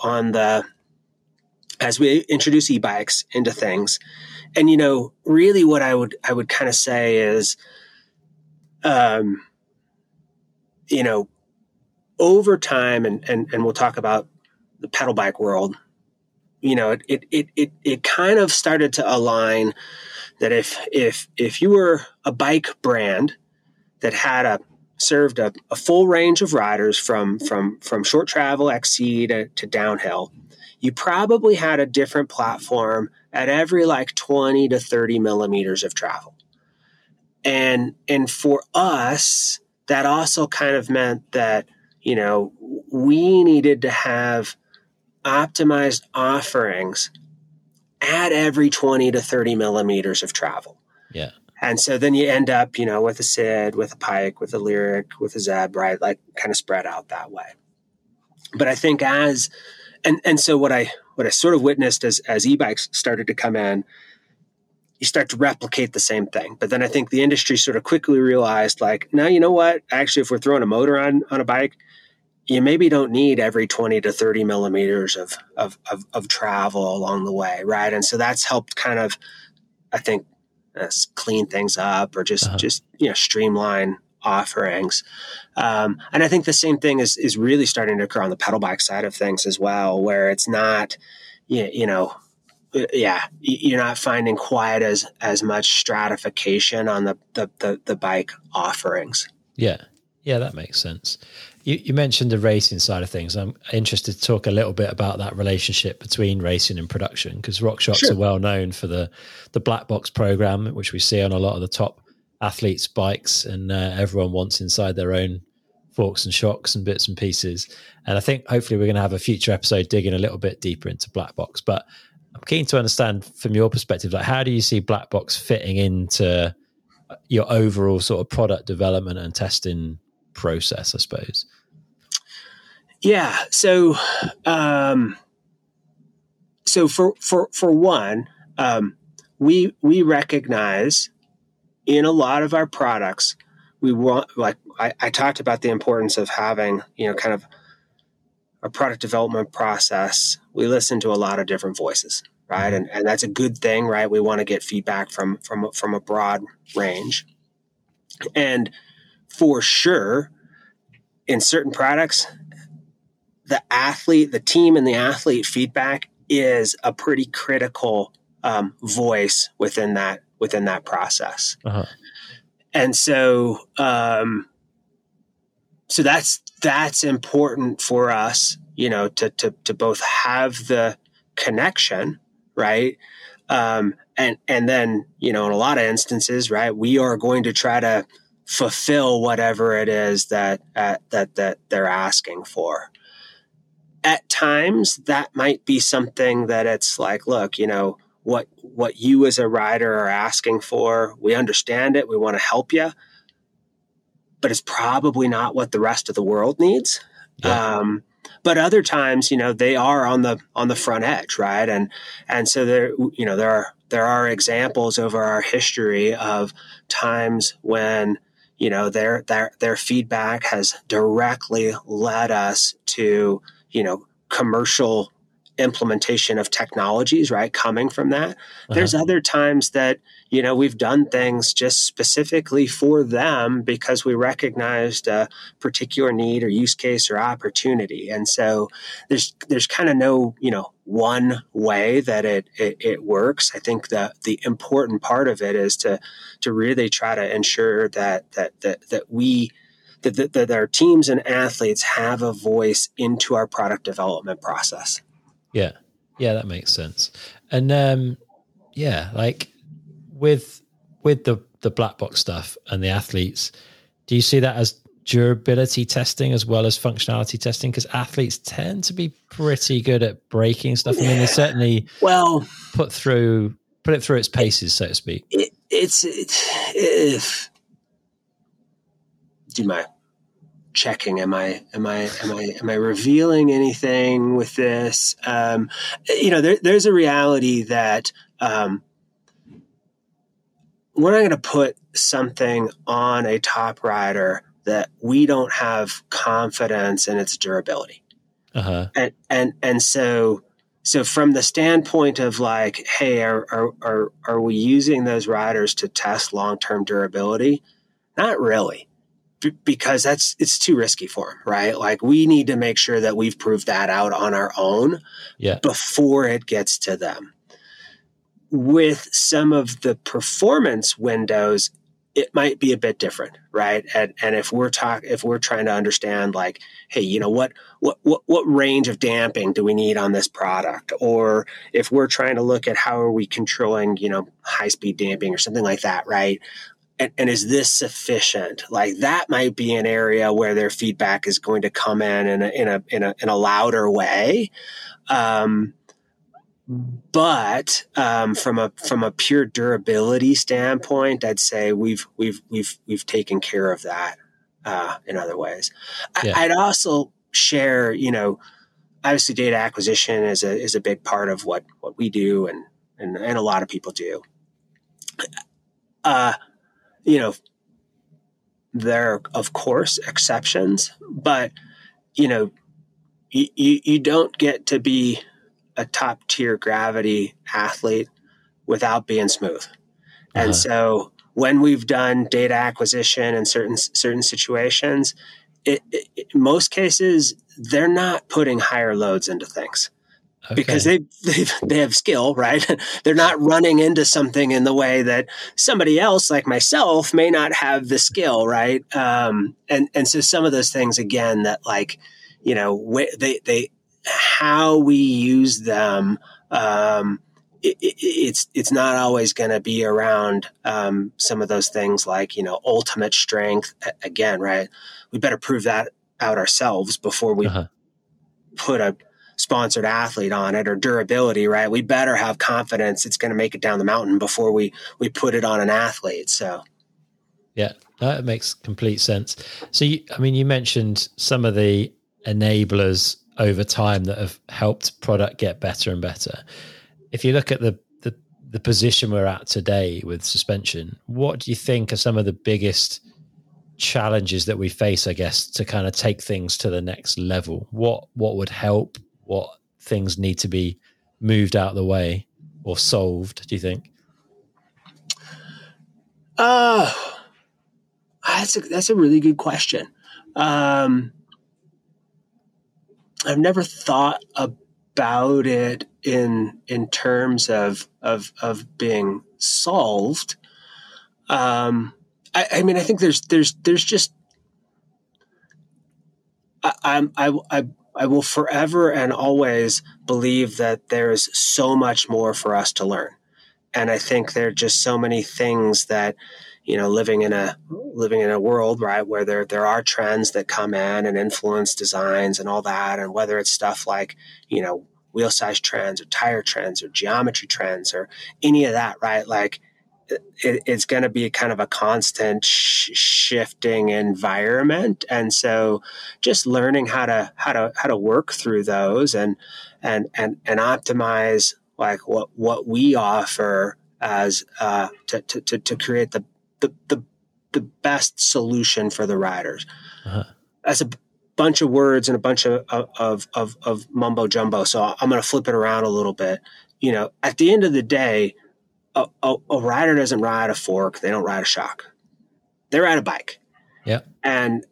as we introduce e-bikes into things. And, you know, really what I would kind of say is, you know, over time, and we'll talk about the pedal bike world, you know, it kind of started to align that if you were a bike brand that had served a full range of riders from short travel XC to downhill, you probably had a different platform at every like 20 to 30 millimeters of travel. And for us, that also kind of meant that, you know, we needed to have optimized offerings at every 20 to 30 millimeters of travel. Yeah. And so then you end up, you know, with a Sid, with a Pike, with a Lyric, with a Zeb, right? Like kind of spread out that way. But I think so what I sort of witnessed as e-bikes started to come in, you start to replicate the same thing. But then I think the industry sort of quickly realized, like, now, you know what? Actually, if we're throwing a motor on a bike, you maybe don't need every 20 to 30 millimeters of travel along the way, right? And so that's helped kind of, I think, clean things up, or just you know, streamline offerings. And I think the same thing is really starting to occur on the pedal bike side of things as well, where it's not, you know, yeah, you're not finding quite as much stratification on the bike offerings. Yeah. Yeah, that makes sense. You mentioned the racing side of things. I'm interested to talk a little bit about that relationship between racing and production, because RockShox are well known for the black box program, which we see on a lot of the top athletes' bikes, and everyone wants inside their own forks and shocks and bits and pieces. And I think hopefully we're going to have a future episode digging a little bit deeper into black box. But I'm keen to understand from your perspective, like, how do you see Black Box fitting into your overall sort of product development and testing process, I suppose? Yeah. So, so for one, we recognize in a lot of our products, we want, like I talked about the importance of having, you know, kind of a product development process. We listen to a lot of different voices, right? And that's a good thing, right? We want to get feedback from a broad range. And for sure, in certain products, the athlete, the team and the athlete feedback is a pretty critical voice within that process. Uh-huh. And so, so that's important for us, you know, to both have the connection, right? And then, you know, in a lot of instances, right, we are going to try to fulfill whatever it is that, that they're asking for. At times that might be something that it's like, look, you know, what you as a rider are asking for, we understand it. We want to help you, but it's probably not what the rest of the world needs. Yeah. But other times, you know, they are on the front edge. Right. And so there, you know, there are examples over our history of times when, you know, their feedback has directly led us to, you know, commercial implementation of technologies, right, coming from that. Uh-huh. There's other times that, you know, we've done things just specifically for them because we recognized a particular need or use case or opportunity. And so there's kind of no, you know, one way that it works. I think that the important part of it is to really try to ensure that our teams and athletes have a voice into our product development process. Yeah. Yeah. That makes sense. And, yeah, like with the Black Box stuff and the athletes, do you see that as durability testing as well as functionality testing? Because athletes tend to be pretty good at breaking stuff. Yeah. I mean, they certainly put it through its paces, so to speak. Do my checking. Am I revealing anything with this? You know, there's a reality that we're not going to put something on a top rider that we don't have confidence in its durability. Uh-huh. And so from the standpoint of like, hey, are we using those riders to test long-term durability? Not really. Because it's too risky for them, right? Like we need to make sure that we've proved that out on our own before it gets to them. With some of the performance windows, it might be a bit different, right? And if we're trying to understand like, hey, you know, what range of damping do we need on this product? Or if we're trying to look at how are we controlling, you know, high speed damping or something like that, right? And is this sufficient? Like that might be an area where their feedback is going to come in a louder way. But from a pure durability standpoint, I'd say we've taken care of that in other ways. Yeah. I'd also share, you know, obviously data acquisition is a big part of what we do and a lot of people do. You know, there are, of course, exceptions, but, you know, you don't get to be a top tier gravity athlete without being smooth. Uh-huh. And so when we've done data acquisition in certain situations, in most cases, they're not putting higher loads into things. Okay. Because they have skill, right? They're not running into something in the way that somebody else like myself may not have the skill, right? And so some of those things again that like, you know, how we use them, it's not always going to be around some of those things like, you know, ultimate strength again, right? We better prove that out ourselves before we put a sponsored athlete on it, or durability, right? We better have confidence it's going to make it down the mountain before we put it on an athlete. So, yeah, that makes complete sense. So, you mentioned some of the enablers over time that have helped product get better and better. If you look at the position we're at today with suspension, what do you think are some of the biggest challenges that we face, I guess, to kind of take things to the next level? What would help? What things need to be moved out of the way or solved, do you think? That's a really good question. I've never thought about it in terms of being solved. I mean, I think there's just, I will forever and always believe that there's so much more for us to learn. And I think there are just so many things that, living in a world, right, where there are trends that come in and influence designs and all that, and whether it's stuff like, wheel size trends or tire trends or geometry trends or any of that, right? Like it's going to be kind of a constant shifting environment. And so just learning how to work through those and optimize like what we offer as to create the best solution for the riders. Uh-huh. That's a bunch of words and a bunch of mumbo jumbo. So I'm going to flip it around a little bit. At the end of the day, a rider doesn't ride a fork. They don't ride a shock. They ride a bike. Yeah. And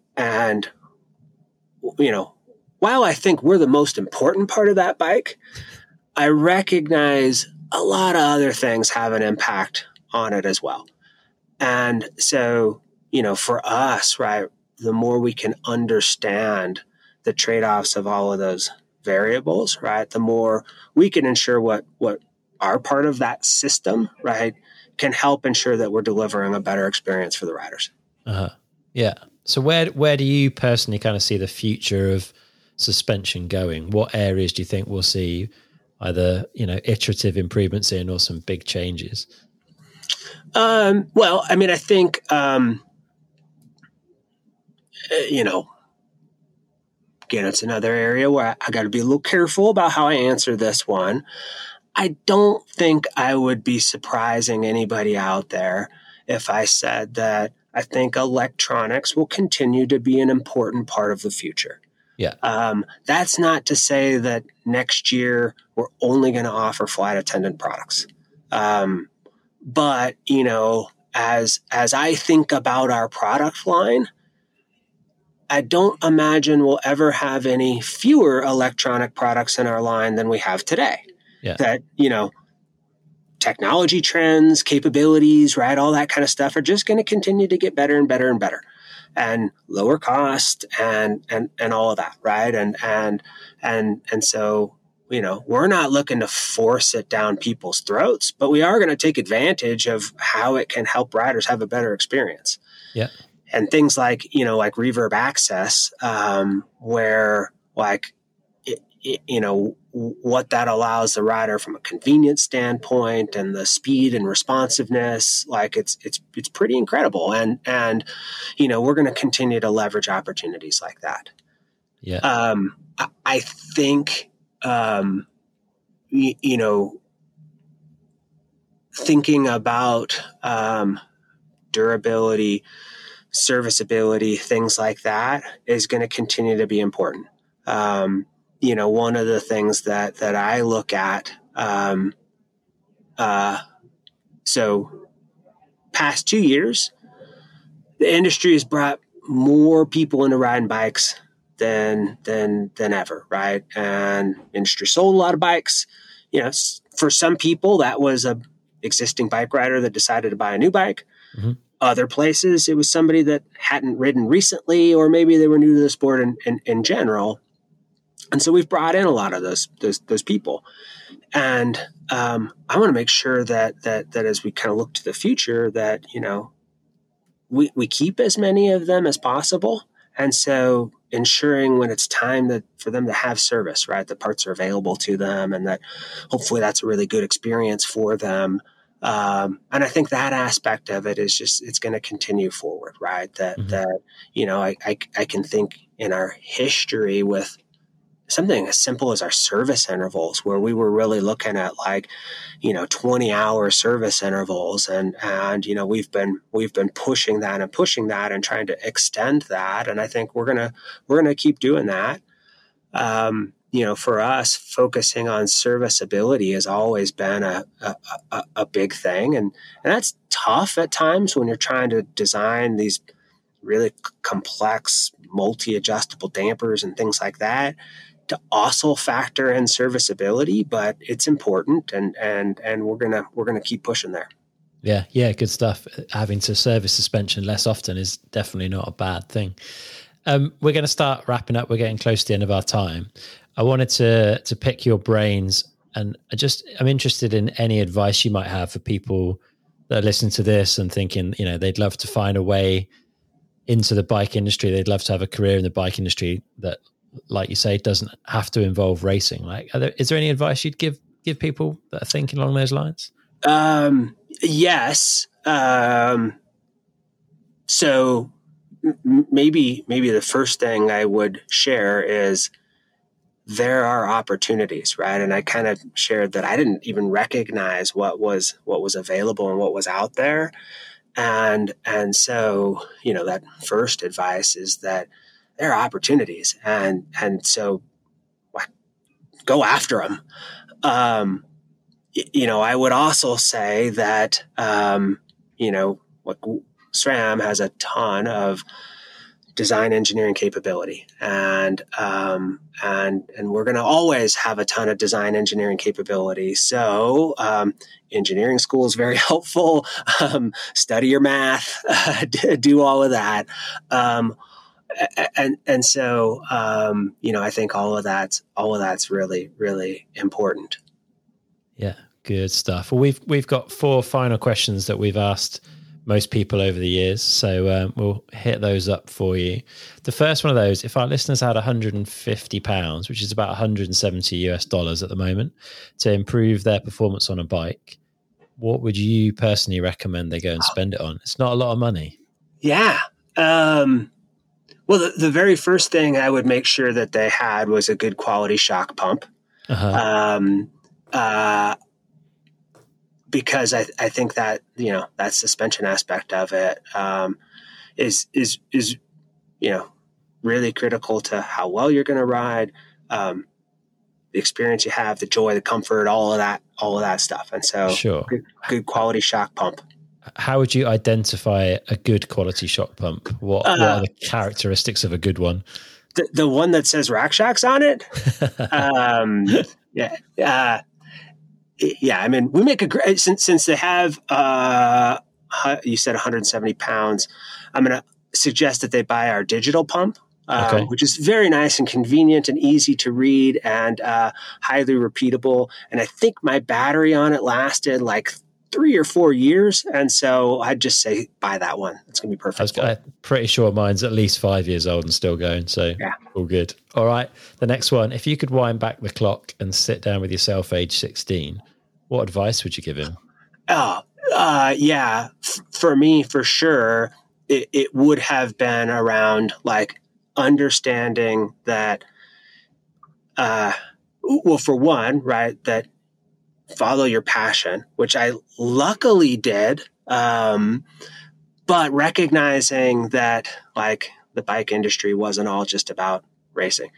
while I think we're the most important part of that bike, I recognize a lot of other things have an impact on it as well. And so, for us, right, the more we can understand the trade-offs of all of those variables, right, the more we can ensure what our part of that system, right, can help ensure that we're delivering a better experience for the riders. Uh-huh. Yeah. So where do you personally kind of see the future of suspension going? What areas do you think we'll see either, iterative improvements in or some big changes? I think, again, it's another area where I got to be a little careful about how I answer this one. I don't think I would be surprising anybody out there if I said that I think electronics will continue to be an important part of the future. Yeah. That's not to say that next year we're only going to offer flight attendant products. But, as I think about our product line, I don't imagine we'll ever have any fewer electronic products in our line than we have today. Yeah. That, technology trends, capabilities, right, all that kind of stuff are just going to continue to get better and better and better and lower cost and all of that, right? And so, we're not looking to force it down people's throats, but we are going to take advantage of how it can help riders have a better experience. Yeah. And things like, like reverb access, where like, what that allows the rider from a convenience standpoint and the speed and responsiveness, like it's pretty incredible. And, we're going to continue to leverage opportunities like that. Yeah. I think, thinking about durability, serviceability, things like that is going to continue to be important. One of the things that I look at, so past 2 years, the industry has brought more people into riding bikes than ever, right? And industry sold a lot of bikes. For some people that was a existing bike rider that decided to buy a new bike. Mm-hmm. Other places it was somebody that hadn't ridden recently, or maybe they were new to the sport in general. And so we've brought in a lot of those people. And I want to make sure that as we kind of look to the future, that we keep as many of them as possible. And so ensuring when it's time that for them to have service, right, the parts are available to them and that hopefully that's a really good experience for them. And I think that aspect of it is just, it's going to continue forward, right? That, you know, I can think in our history with something as simple as our service intervals, where we were really looking at like, you know, 20-hour service intervals. And, you know, we've been pushing that and trying to extend that. And I think we're going to keep doing that. You know, for us, focusing on serviceability has always been a big thing. And that's tough at times when you're trying to design these really complex, multi-adjustable dampers and things like that, to also factor in serviceability, but it's important and we're gonna keep pushing there. Yeah, good stuff. Having to service suspension less often is definitely not a bad thing. We're gonna start wrapping up. We're getting close to the end of our time. I wanted to pick your brains, and I'm interested in any advice you might have for people that listen to this and thinking, you know, they'd love to find a way into the bike industry. They'd love to have a career in the bike industry that, like you say, doesn't have to involve racing. Like, is there any advice you'd give people that are thinking along those lines? Yes. So maybe the first thing I would share is there are opportunities, right? And I kind of shared that I didn't even recognize what was available and what was out there. And so, you know, that first advice is that there are opportunities, and so go after them. You know, I would also say that, you know, like SRAM has a ton of design engineering capability, and we're going to always have a ton of design engineering capability. So engineering school is very helpful. Study your math, do all of that, and so you know, I think all of that's really, really important. Yeah, good stuff. Well, we've got 4 final questions that we've asked most people over the years. So we'll hit those up for you. The first one of those, if our listeners had £150, which is about $170 at the moment, to improve their performance on a bike, what would you personally recommend they go and spend it on? It's not a lot of money. Yeah. Well, the very first thing I would make sure that they had was a good quality shock pump. Uh-huh. Because I think that, you know, that suspension aspect of it is, you know, really critical to how well you're going to ride, the experience you have, the joy, the comfort, all of that stuff. And so sure. Good quality shock pump. How would you identify a good quality shock pump? What are the characteristics of a good one? The one that says RockShox on it. Yeah. Yeah, I mean, we make a great, since they have, you said 170 pounds, I'm going to suggest that they buy our digital pump, okay, which is very nice and convenient and easy to read and highly repeatable. And I think my battery on it lasted like 3 or 4 years. And so I'd just say buy that one. It's going to be perfect. I'm pretty sure mine's at least 5 years old and still going. So yeah. All good. All right. The next one, if you could wind back the clock and sit down with yourself age 16, what advice would you give him? Yeah, for me, for sure, it would have been around like understanding that, well, for one, right, that follow your passion, which I luckily did. But recognizing that like the bike industry wasn't all just about racing.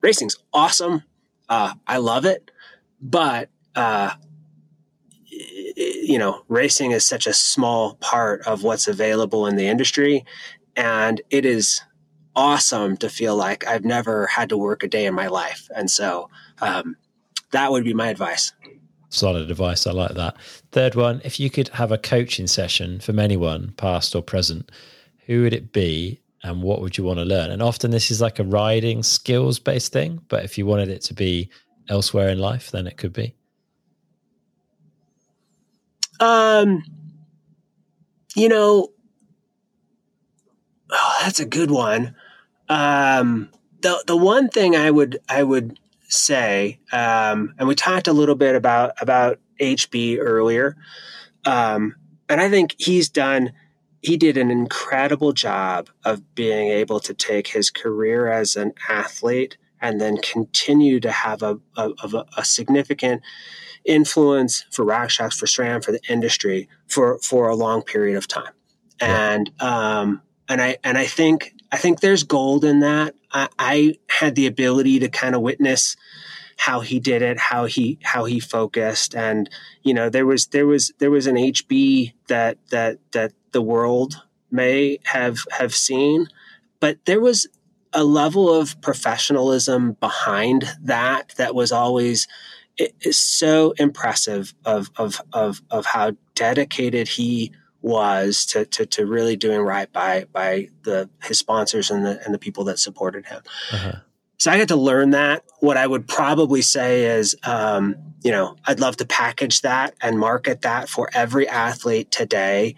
Racing's awesome. I love it. But, you know, racing is such a small part of what's available in the industry. And it is awesome to feel like I've never had to work a day in my life. And so that would be my advice. Solid advice. I like that. Third one, if you could have a coaching session from anyone, past or present, who would it be and what would you want to learn? And often this is like a riding skills based thing, but if you wanted it to be elsewhere in life, then it could be. You know, that's a good one. The one thing I would say, and we talked a little bit about HB earlier, and I think he did an incredible job of being able to take his career as an athlete and then continue to have a significant influence for RockShox, for SRAM, for the industry for a long period of time. And, I think there's gold in that. I had the ability to kind of witness how he did it, how he focused. And, you know, there was an HB that the world may have seen, but there was a level of professionalism behind that was always, it is so impressive of how dedicated he was to really doing right by his sponsors and the people that supported him. Uh-huh. So I got to learn that. What I would probably say is, you know, I'd love to package that and market that for every athlete today,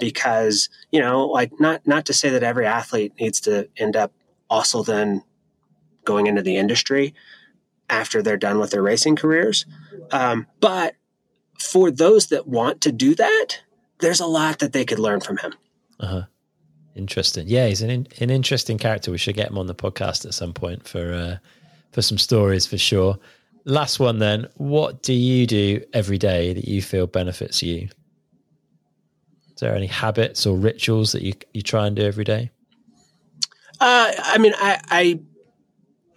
because, you know, like not to say that every athlete needs to end up also then going into the industry after they're done with their racing careers. But for those that want to do that, there's a lot that they could learn from him. Uh-huh. Interesting. Yeah, he's an interesting character. We should get him on the podcast at some point for some stories for sure. Last one then. What do you do every day that you feel benefits you? Is there any habits or rituals that you try and do every day? I mean,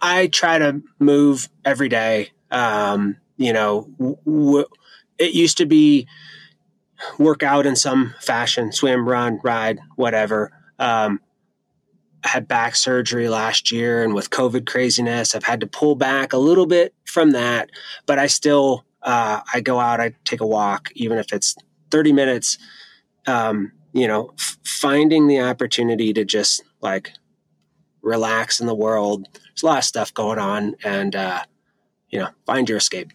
I try to move every day. You know, it used to be work out in some fashion, swim, run, ride, whatever. I had back surgery last year, and with COVID craziness, I've had to pull back a little bit from that, but I still, I go out, I take a walk, even if it's 30 minutes, you know, finding the opportunity to just like relax in the world. There's a lot of stuff going on, and, you know, find your escape.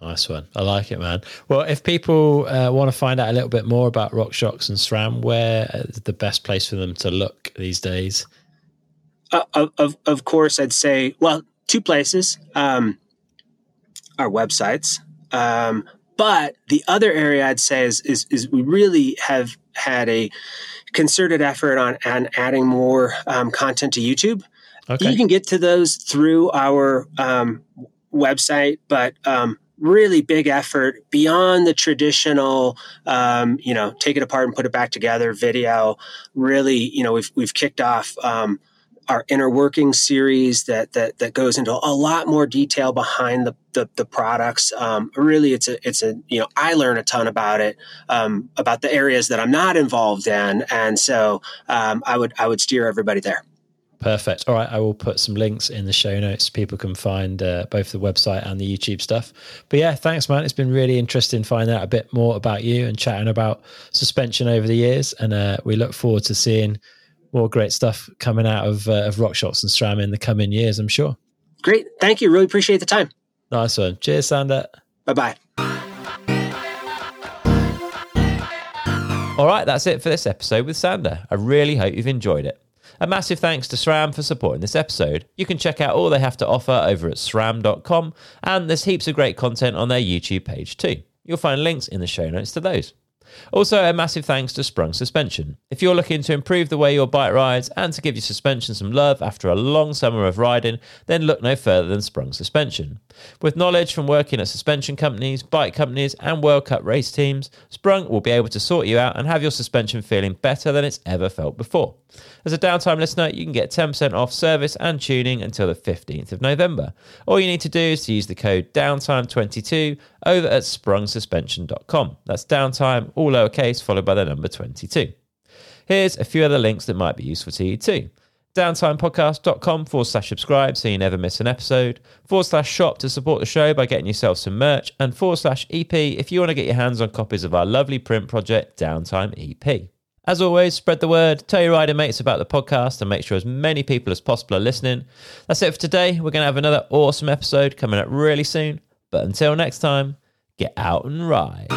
Nice one. I like it, man. Well, if people want to find out a little bit more about RockShox and SRAM, where is the best place for them to look these days? Of course, I'd say, well, two places, our websites. But the other area I'd say is we really have had a concerted effort on adding more content to YouTube. Okay. You can get to those through our website, but really big effort beyond the traditional, you know, take it apart and put it back together video. Really, you know, we've kicked off our inner working series that goes into a lot more detail behind the products. Really, it's a you know, I learn a ton about it, about the areas that I'm not involved in, and so I would steer everybody there. Perfect. All right. I will put some links in the show notes. People can find both the website and the YouTube stuff. But yeah, thanks, man. It's been really interesting finding out a bit more about you and chatting about suspension over the years. And we look forward to seeing more great stuff coming out of RockShox and SRAM in the coming years, I'm sure. Great. Thank you. Really appreciate the time. Nice one. Cheers, Sander. Bye-bye. All right. That's it for this episode with Sander. I really hope you've enjoyed it. A massive thanks to SRAM for supporting this episode. You can check out all they have to offer over at sram.com, and there's heaps of great content on their YouTube page too. You'll find links in the show notes to those. Also, a massive thanks to Sprung Suspension. If you're looking to improve the way your bike rides and to give your suspension some love after a long summer of riding, then look no further than Sprung Suspension. With knowledge from working at suspension companies, bike companies and World Cup race teams, Sprung will be able to sort you out and have your suspension feeling better than it's ever felt before. As a downtime listener, you can get 10% off service and tuning until the 15th of November. All you need to do is to use the code downtime22 over at sprungsuspension.com. That's downtime, all lowercase, followed by the number 22. Here's a few other links that might be useful to you too. downtimepodcast.com/subscribe so you never miss an episode, /shop to support the show by getting yourself some merch, and /EP if you want to get your hands on copies of our lovely print project, Downtime EP. As always, spread the word, tell your rider mates about the podcast, and make sure as many people as possible are listening. That's it for today. We're going to have another awesome episode coming up really soon. But until next time, get out and ride.